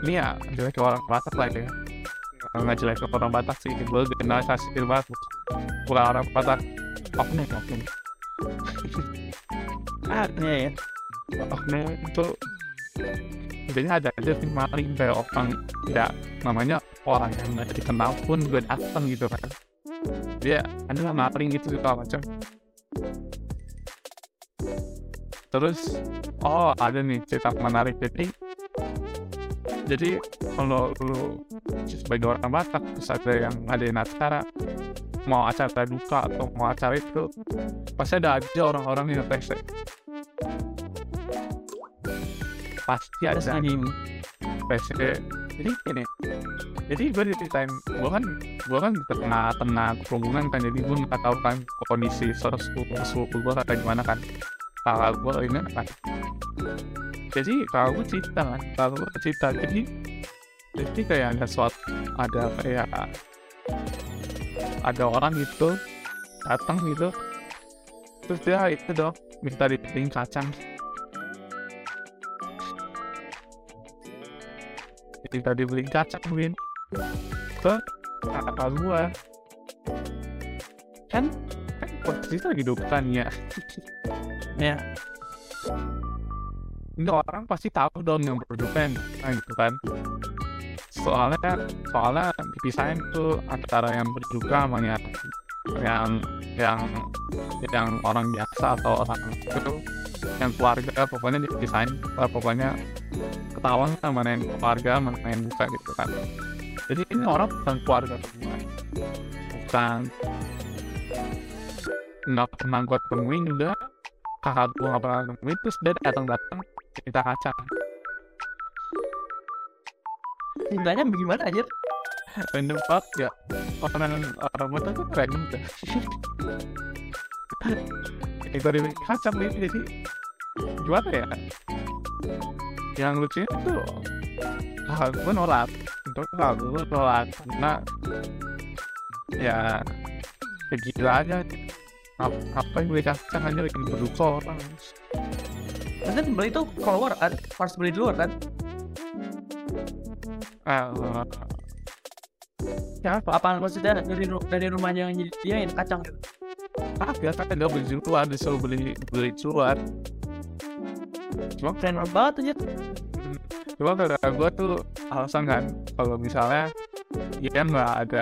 Ini ya jelek orang Batak lah ya. Nggak jelek ke orang Batak sih, gue generalisasi banget, bukan orang Batak, oknum oknum itu sebenernya ada aja sih, maling kayak orang tidak, namanya orang yang nggak dikenal pun gue datang gitu kan, dia adalah maling gitu macam. Terus ada nih cerita menarik, jadi Jadi kalau lu sebagai orang Batak terus ada yang ngadain acara, mau acara duka atau mau acara itu, pasti ada aja orang-orang yang rese. Pasti ada yang rese. Jadi ini, jadi gue diceritain, gue kan tengah-tengah perhubungan kan, jadi gue nggak tahu kan kondisi sepupu gue kata gimana kan. Kalau gue ini kan, jadi kalau gue cerita, jadi kayak ada orang gitu datang gitu, terus dia itu dong minta dipiting kacang. Tidak dibeliin kacang, Win. Ke kakak gue. Kan posisi lagi dukan, ya. Ya. Ini orang pasti tahu dong yang berdukan. Nah, gitu kan. Soalnya dipisahin tuh antara yang berduka sama yang orang biasa atau orang itu. Yang keluarga pokoknya dipisahin, pokoknya ketahuan sama main keluarga, main buka gitu kan. Jadi ini orang bukan keluarga semua, bukan nggak pernah gue temuin juga, kakak gue nggak pernah temuin, terus dia datang cerita kacang. Ceritanya bagaimana aja? Random part ya, orang buta tuh random tuh. Itu dari kacang ini, jadi gimana ya? Yang lucunya tuh gue nolak, karena ya gila aja, apa yang beli kacang aja lagi berduka orang. Nanti beli itu keluar, harus beli di luar kan? Ya apa maksudnya dari rumahnya yang dia ini kacang? Biasa kan dia beli di luar, disuruh beli di luar. Cuma keren banget aja. Cuma kalau gue tuh alasan kan, kalau misalnya ya kan nggak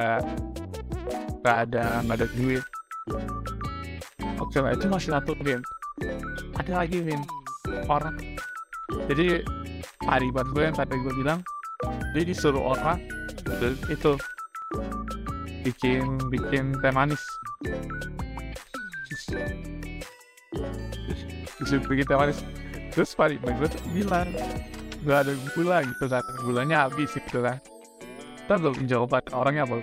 ada duit. Oke lah, itu masih naturin. Ada lagi Win orang. Jadi paribat gue yang tadi gue bilang, dia disuruh orang itu bikin teh manis. Disuruh bikin teh manis. Terus paribat gue tuh bilang nggak ada gula gitu kan, gulanya habis gitu kan. Kita belum jawaban orangnya apa?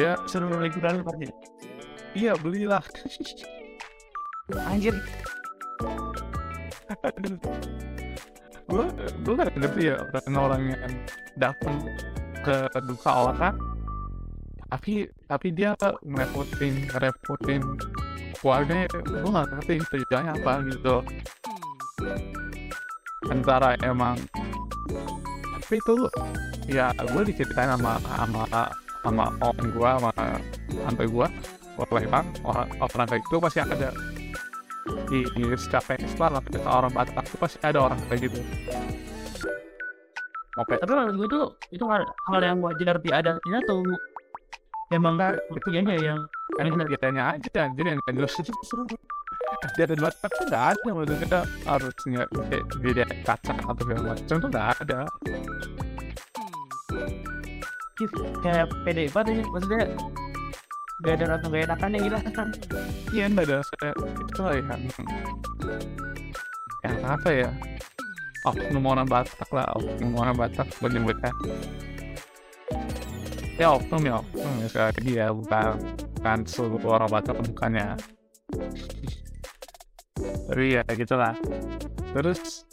Dia suruh beli gula lagi. Iya belilah. Anjir. Gue nggak ngerti ya orang yang datang ke duka orang, tapi dia ngerepotin keluarganya. Gue nggak ngerti kerjanya apa gitu. Antara emang tapi itu ya gue diceritain sama om gue, sama tante gue, bahwa emang orang kayak itu pasti ada di setiap Islam atau orang Batak itu pasti ada orang kayak gitu. Oke, tapi menurut gue tuh itu hal yang wajar di adatnya tuh. Emang nggak itu ya yang karena kitanya aja jadi yang jelas itu dia dan Batak tuh nggak ada, maksudnya harusnya beda kacang atau segala macam tuh nggak ada. Kayak pede banget maksudnya nggak ada atau nggak enakan yang gila kan? Iya nggak ada itu lah yang apa ya? Oh nomor orang Batak lah, nomor orang Batak menyebutnya. Ya oknum ya sekali dia bukan seluruh orang Batak bukannya. Tapi ya gitulah. Terus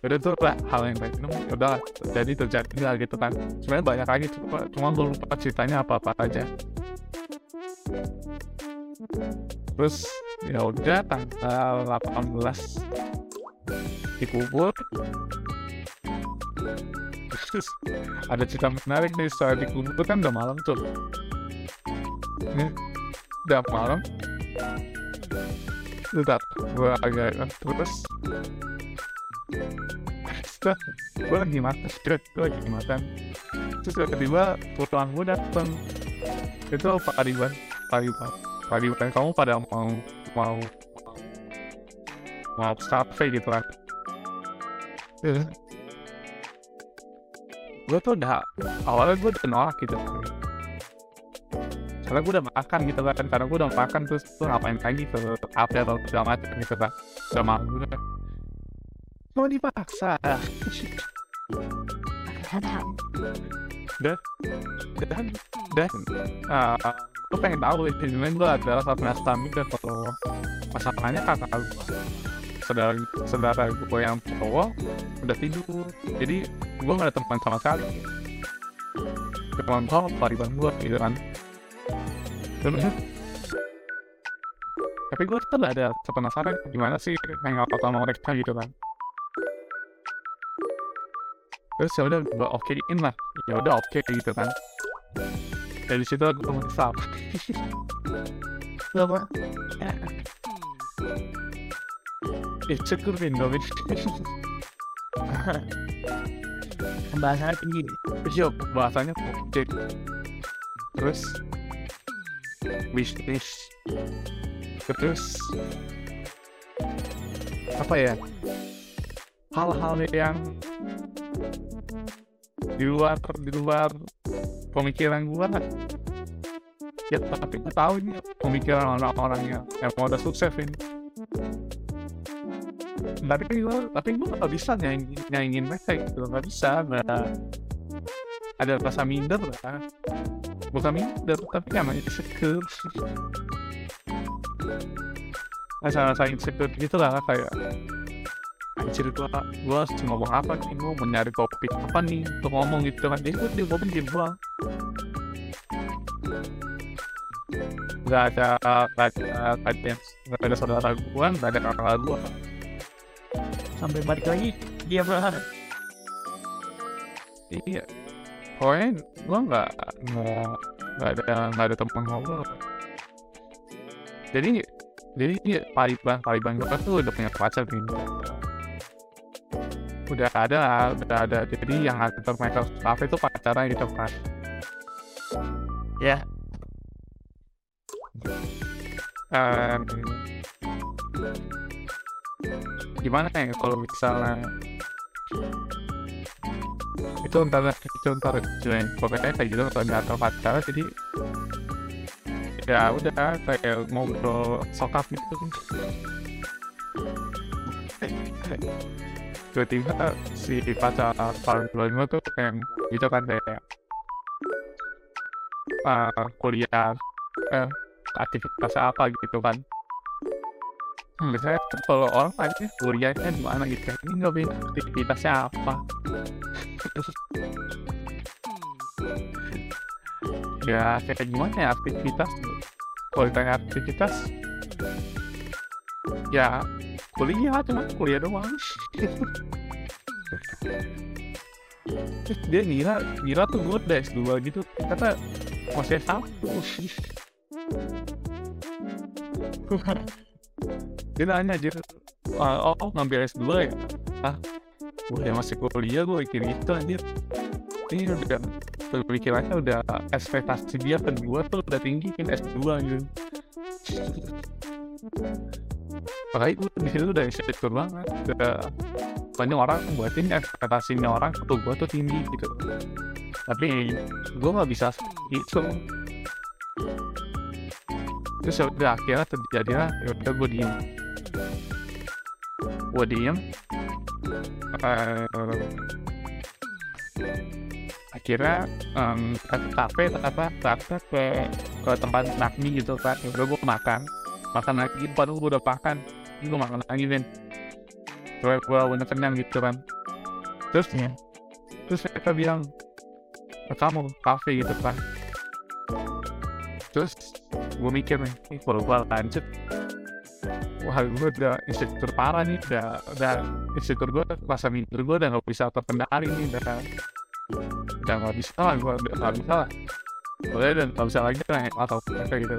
udah tuh lah hal yang kayak itu udah jadi terjadi lah gitu kan. Sebenarnya banyak lagi cuma gue lupa ceritanya apa aja. Terus ya udah tanggal 18 dikubur. Terus ada cerita menarik nih soal dikubur kan udah malam tuh. Ini udah malam. Udah gue agak terus gue lagi makan, terus tiba-tiba pulang gue dateng. Itu pariban kamu pada mau cafe gitu kan. Gue tuh udah, awalnya gue udah nolak gitu. Soalnya gue udah makan gitu kan, karena gue udah makan terus gue ngapain lagi ke update atau segala macam gitu kan. Udah malu gue kan. Mau dipaksa. Gue pengen tahu sebenarnya gue adalah salah satu dan kalau pasangannya kakak gue, saudara gue yang cowok udah tidur, jadi gue nggak ada teman sama sekali. Teman gue pariban gue gitu kan. Tapi gue tetap ada penasaran gimana sih hangout sama mereka gitu kan. Terus ya udah gue okein lah, ya udah oke gitu kan. Dari situ aku menyesal. Kenapa? Cukup Windows. Pembahasannya tinggi. Iya, pembahasannya objek. Terus bisnis. Terus apa ya? Hal-hal yang di luar pemikiran gue lah. Ya tapi gue tahu ini pemikiran orang-orangnya yang mau udah sukses ini. Tapi gue nggak bisa nyaingin mereka gitu, nggak bisa. Ada rasa minder lah, bukan minder tapi namanya insecure. Rasa insecure gitu lah kayak. Anjir gue harus ngomong apa nih, gue mau nyari topik apa nih untuk ngomong gitu kan. Jadi gue di ngomong di buang gak ada saudara gue, gak ada kakak gue. Sampai balik lagi dia berharap. Iya pokoknya gue gak ada teman ngobrol. Jadi pariban gue tuh udah punya pacar gitu, udah ada jadi yang ada mereka kafe itu pacarnya di depan ya. Gimana ya kalau misalnya itu ntar cuman pokoknya kayak gitu atau nggak tahu pacar, jadi ya udah kayak ngobrol sokap gitu. Tiba-tiba si pacar paling gue tuh kayak gitu kan, kayak kuliah aktivitas apa gitu kan. Biasanya kalau orang tanya kuliahnya di mana gitu, ini nggak bener aktivitasnya apa. Ya kayak gimana ya aktivitas, kalau ditanya aktivitas ya kuliah, cuma kuliah doang. Dia ngira tuh gue udah S2 gitu, kata masih S1. Dia nanya aja, oh ngambil S2 ya? Ah, gue masih kuliah, gue mikir gitu anjir. Ini udah pikirannya udah, ekspektasi dia ke gue tuh udah tinggi kan S2 gitu. Makanya gue disitu udah insecure banget. Banyak orang buatin ekspektasinya orang ke gue tuh tinggi gitu, tapi gue gak bisa gitu. Terus udah akhirnya terjadilah, yaudah gue diem. Akhirnya kafe ke tempat nakmi gitu kan. Yaudah gue makan lagi, padahal gue udah makan. Gue makan lagi kan, gue bener kenyang gitu kan. Terus mereka bilang kamu kafe gitu kan. Terus gue mikir nih, kalau gue lanjut, wah gue udah insecure parah nih, udah insecure gue, rasa minder gue udah nggak bisa terkendali nih, udah nggak bisa lah. Boleh dan nggak bisa lagi lah atau kayak gitu.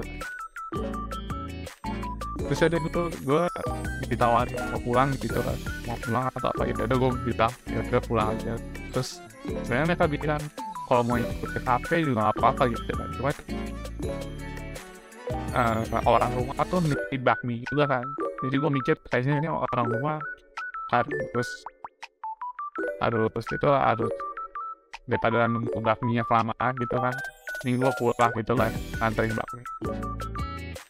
Terus ada gitu, gue ditawarin mau pulang gitu kan, mau pulang atau apa gitu, ada gue bilang ya udah pulang aja. Terus sebenarnya mereka bilang kalau mau ikut ke kafe juga nggak apa-apa gitu kan, cuma orang rumah tuh nitip bakmi juga kan. Jadi gue mikir kayaknya ini orang rumah harus harus itu harus daripada nunggu bakminya kelamaan gitu kan, minggu lo pulang gitu kan, anterin bakmi.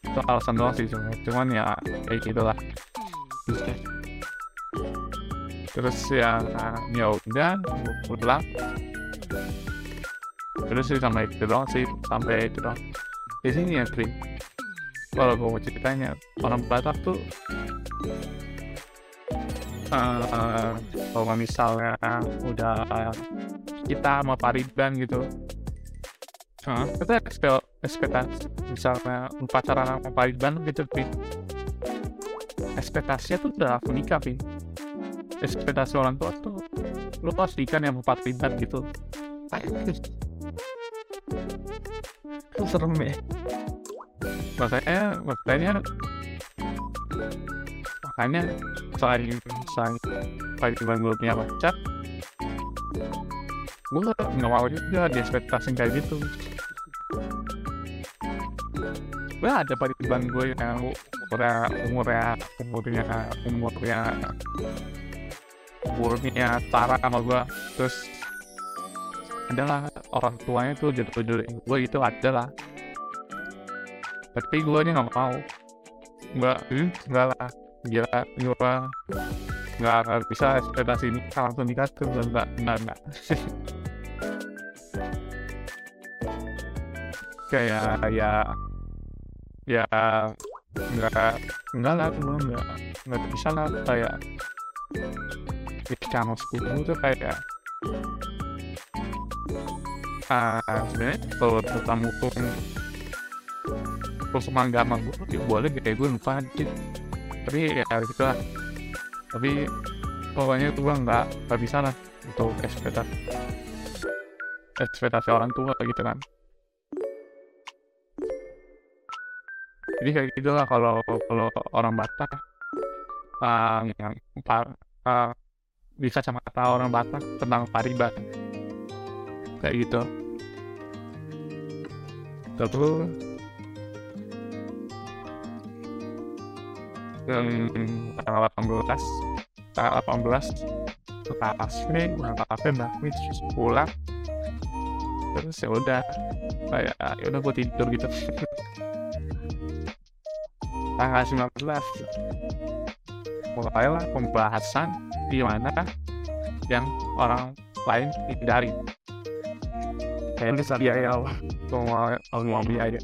Itu alasan doang sih cuman ya kayak gitulah. Terus ya udah pulang, terus sih sampai itu doang sih, sampai itu doang di sini ya Tri. Kalau gue mau ceritanya, orang Batak tuh kalau misalnya udah kita sama pariban gitu, kita ekspektasi misalnya pacaran sama pariban gitu, Pin. Ekspektasinya tuh udah menikah, Pin. Ekspektasi orang tua tuh lu pastikan yang sama pariban gitu. Itu serem ya. Makanya selain pariban gue punya pacar, gue nggak mau juga di ekspektasi kayak gitu. Gue ada pariban gue yang umurnya setara sama gue, terus adalah orang tuanya tuh jodoh-jodohin gue gitu adalah, tapi gue nggak mau, nggak lah, gila nggak bisa ekspektasi ini langsung nikah tuh enggak. Kayak ya enggak lah teman, enggak bisa lah kayak di channel school tuh kayak sebenarnya kalau tentang hukum persoalan agama gue boleh kayak gue lupa gitu, tapi ya gitu lah. Tapi pokoknya gue nggak bisa lah untuk ekspektasi orang tua gitu kan. Jadi kayak gitulah kalau orang Batak, di kacamata orang Batak tentang pariban kayak gitu. Terus tanggal 18 ke Asri, berangkat kafe bakmi terus pulang, terus ya udah gue tidur gitu. Tanggal 19 mulailah pembahasan di mana yang orang lain hindari. Kayaknya bisa biaya Allah, mau biaya.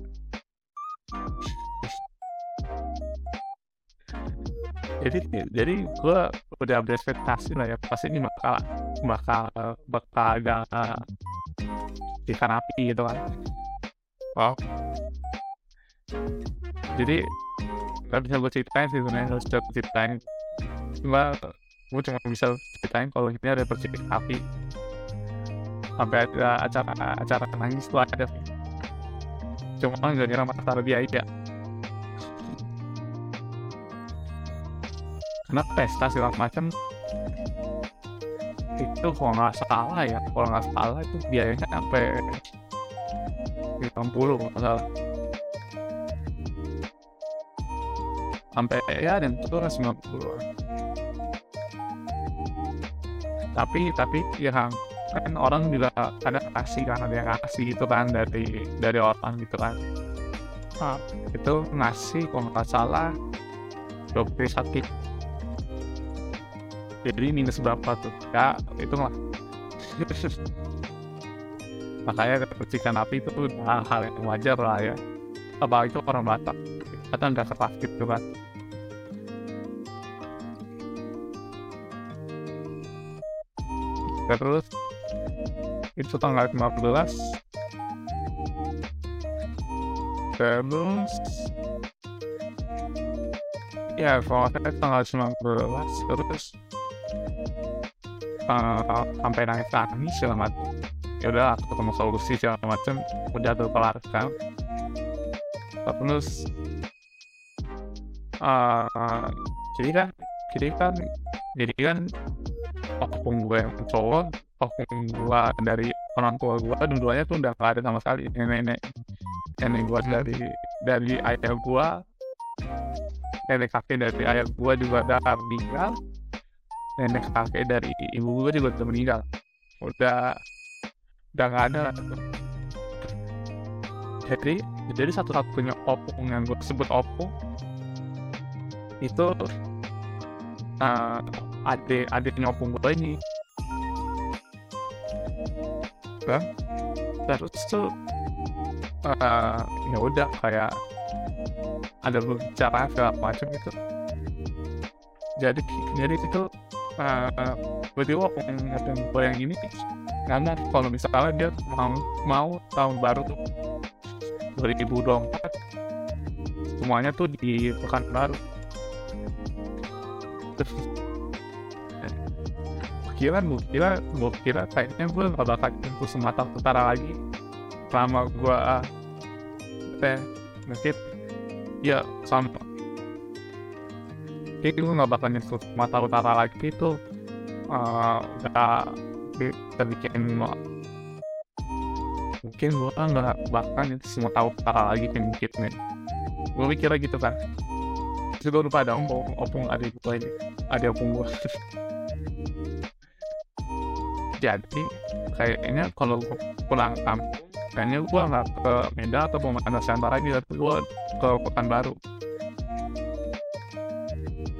Jadi gue udah berekspektasi lah ya, pasti ini bakal ada ikan api gitu kan. Wow. Jadi gak bisa gue ceritain sih sebenarnya, harus ceritain. Cuma bisa ceritain kalau ini ada percikan api. Sampai ada acara nangis tuh ada. Cuma gak kira mata dia aja. Karena pesta segala macam itu kalau nggak salah itu biayanya sampai 60 kalau nggak salah, sampai ya dan itu 90. Tapi ya kan orang juga ada kasih gitu kan dari orang gitu kan. Nah, itu ngasih kalau nggak salah 21 jadi minus berapa tuh? Ya, hitung lah. Makanya percikan api itu hal yang wajar lah ya. Apa itu orang Batak? Atau nggak keras gitu kan? Terus itu tanggal 15. Terus ya kalau saya tanggal 19 terus sampai nangis segala macam. Ya udah ketemu solusi segala macam, udah terkelar kan. Terus jadi kan opung gue cowok, opung gue dari orang tua gue dulunya tuh udah gak ada sama sekali. Nenek gue dari ayah gue, nenek kakek dari ayah gue juga udah meninggal. nenek kakek dari ibu gue juga udah meninggal, udah nggak ada. Jadi satu-satunya opung yang gue sebut opung itu adiknya opung gue ini, kan? Terus tuh ya udah kayak ada berbicara segala macam gitu. Jadi itu berarti opung gue yang ini karena kalau misalnya dia mau tahun baru tuh 2024 semuanya tuh di Pekanbaru. Terus gue kira kayaknya gue gak bakal ke Sumatera Utara lagi selama gue masjid ya sama. Jadi gue gak bakal nyusul Sumatera Utara lagi tuh udah bikin mungkin gue nggak bakal itu semua tahu lagi kan mungkin nih gue mikirnya gitu kan. Terus gue lupa ada opung adik gue ini, adik opung gue. Jadi kayaknya kalau pulang kampung kayaknya gue nggak ke Medan atau Pematang Siantar lagi, tapi gue ke Pekanbaru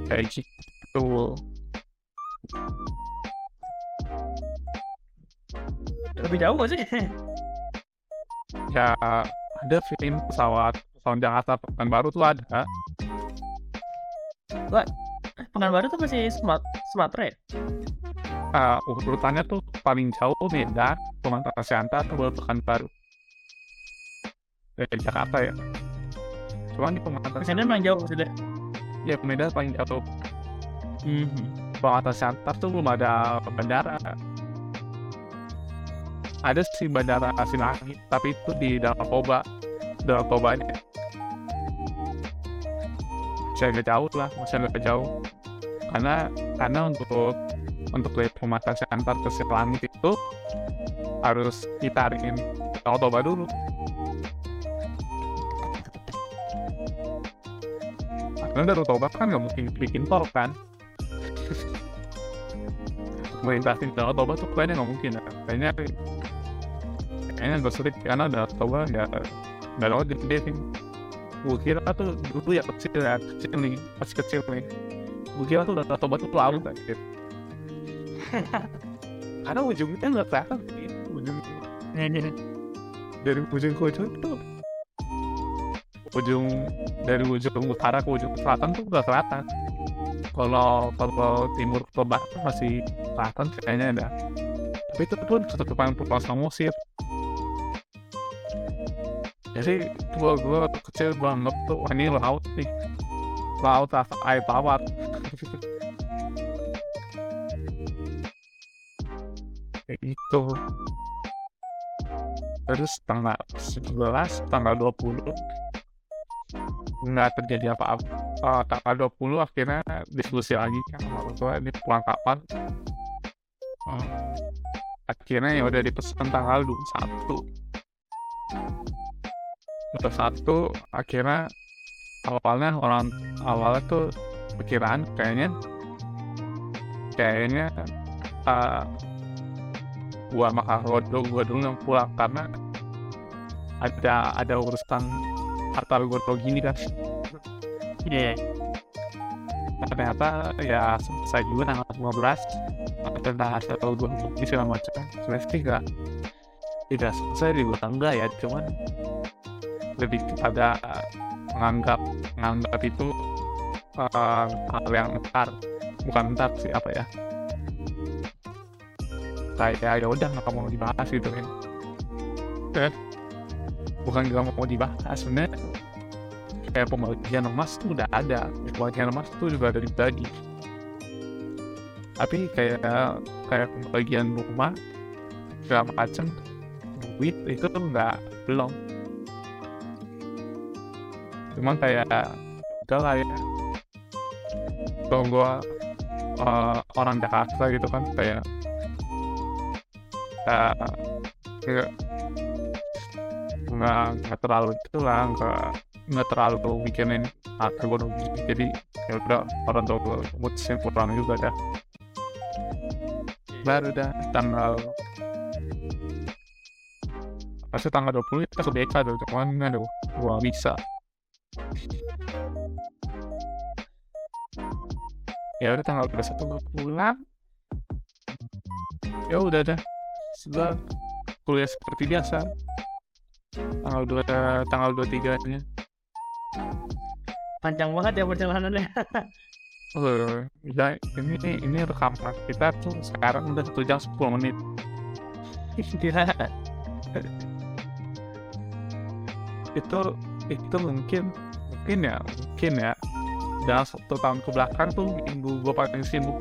kayak gitu. Lebih jauh gak sih? Ya ada film pesawat Jakarta Pekanbaru tuh ada. Wah, Pekanbaru tuh masih Sumatera ya? Urutannya tuh paling jauh Medan, Pematang Siantar, baru Pekanbaru dari Jakarta ya. Cuman di Pematang Siantar paling jauh maksudnya? Ya Medan paling jauh. Pematang Siantar tuh belum ada bandara. Ada sih bandara Silangit, tapi itu di dalam Toba ini. Masih agak jauh. Karena untuk dari Pematang Siantar ke Silangit itu harus ditarikin dalam Toba dulu. Karena dari Toba kan nggak mungkin bikin tol kan. Melintasin dalam Toba tuh kayaknya nggak mungkin. Kayaknya agak sulit karena udah coba nggak ada gede sih. Gue kira tuh dulu ya kecil nih. Gue kira tuh udah coba tuh laut aja. Karena ujungnya nggak kelihatan gitu. Dari ujung ke ujung tuh, dari ujung utara ke ujung selatan tuh nggak kelihatan. Kalau timur ke barat masih kelihatan kayaknya ada. Tapi itu pun ketutupan perpelosong musir. Jadi gue kecil banget tuh, wah ini laut nih, laut rasa air tawar. Kayak gitu. Terus tanggal 11, tanggal 20 nggak terjadi apa-apa. Tanggal 20 akhirnya diskusi lagi kan, maksudnya ini pulang kapan. Akhirnya ya udah dipesan tanggal 21. Akhirnya awalnya tuh pikiran kayaknya gua makan rodo gua dulu yang pulang karena ada urusan harta goto gini kan. Iya. Yeah. Ternyata ya selesai juga tanggal 15 tentang harta goto gini segala macam. Sebenarnya tidak selesai di gua tangga ya, cuman lebih kepada menganggap itu hal yang bukan entar sih apa ya, kayak ya udah nggak mau dibahas gitu kan. Bukan nggak mau dibahas sebenarnya, kayak pembagian emas tuh udah ada, dibagi, tapi kayak pembagian rumah segala macam duit itu tuh belum. Cuman kayak udah lah ya, kalau gue orang Jakarta gitu kan, kayak nggak terlalu itu lah, nggak terlalu mikirin harga gue. Jadi ya udah orang tua gue mutusin pulang juga dah. baru dah tanggal 20 kita ke BK tuh, kemana tuh? Wah bisa. Ya udah tanggal 21 gue pulang. Ya udah dah. Sudah kuliah seperti biasa. Tanggal 23-nya. Panjang banget ya perjalanannya. Ini rekaman kita tuh sekarang udah 1 jam 10 menit. Gila. Itu mungkin ya. Dalam 1 tahun ke belakang tuh minggu gue paling sibuk.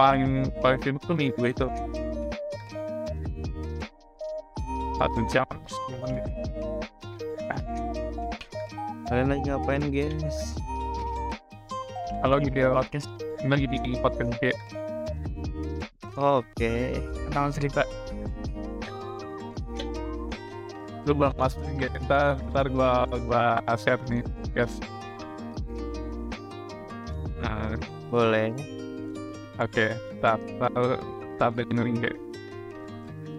Paling sibuk tuh minggu itu. 1 jam 10 menit. Kalian lagi ngapain guys? Halo lagi di podcast oke. Okay. Tentang cerita. Lu bang masukin ya, ntar gua share nih guys. Nah boleh. Oke, tak dengerin deh.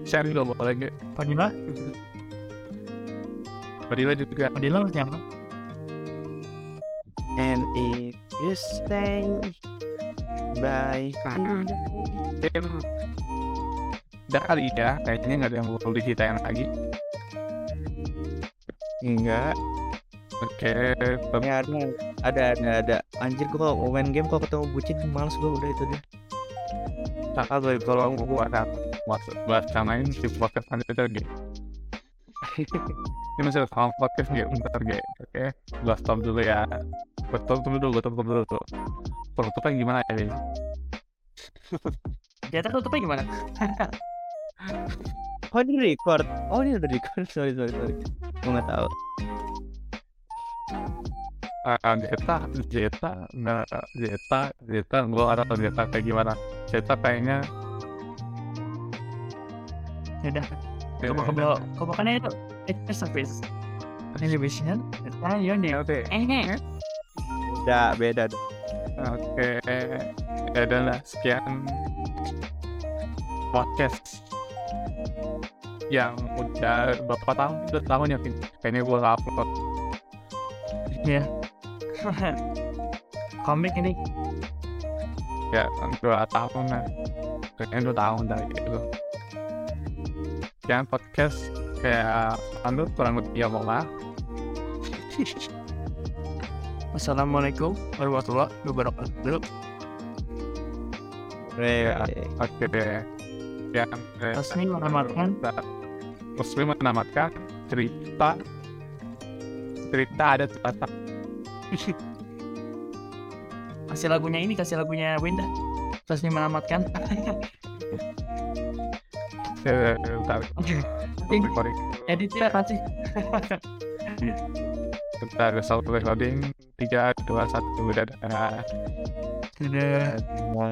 Share dulu boleh gak? Padilla juga. Padilla harus nyangka. And if you stay by udah kali ya, kayaknya gak ada yang perlu diceritain lagi. Enggak. Oke, ada. Anjir gua kalau main game kalau ketemu bucin males gua, udah itu deh. Takal gue kalau gua ada buat samain si podcast antar game. Ini masih ada podcast game antar game. Oke, gua stop dulu ya. Gue tutup dulu tuh. Penutupnya gimana ya? Ya penutupnya gimana? Oh ini udah record, sorry. Gue gak tau. Zeta, gue gak tau Zeta kayak gimana. Zeta kayaknya yaudah, kebakannya itu service. Television, yang di beda. Oke, adalah sekian podcast yang udah berapa tahun? 2 tahun ya, kayaknya gue gak upload. Iya. Komik ini. Ya, 2 tahun lah. Kayaknya 2 tahun dari itu. Yang podcast kayak lanjut kurang lebih ya malah. Assalamualaikum warahmatullahi wabarakatuh. Oke. Resmi menamatkan cerita ada terbatas. Kasih lagunya Winda. Resmi menamatkan. Editnya kasih. Bentar, sound recording 3, 2, 1, udah.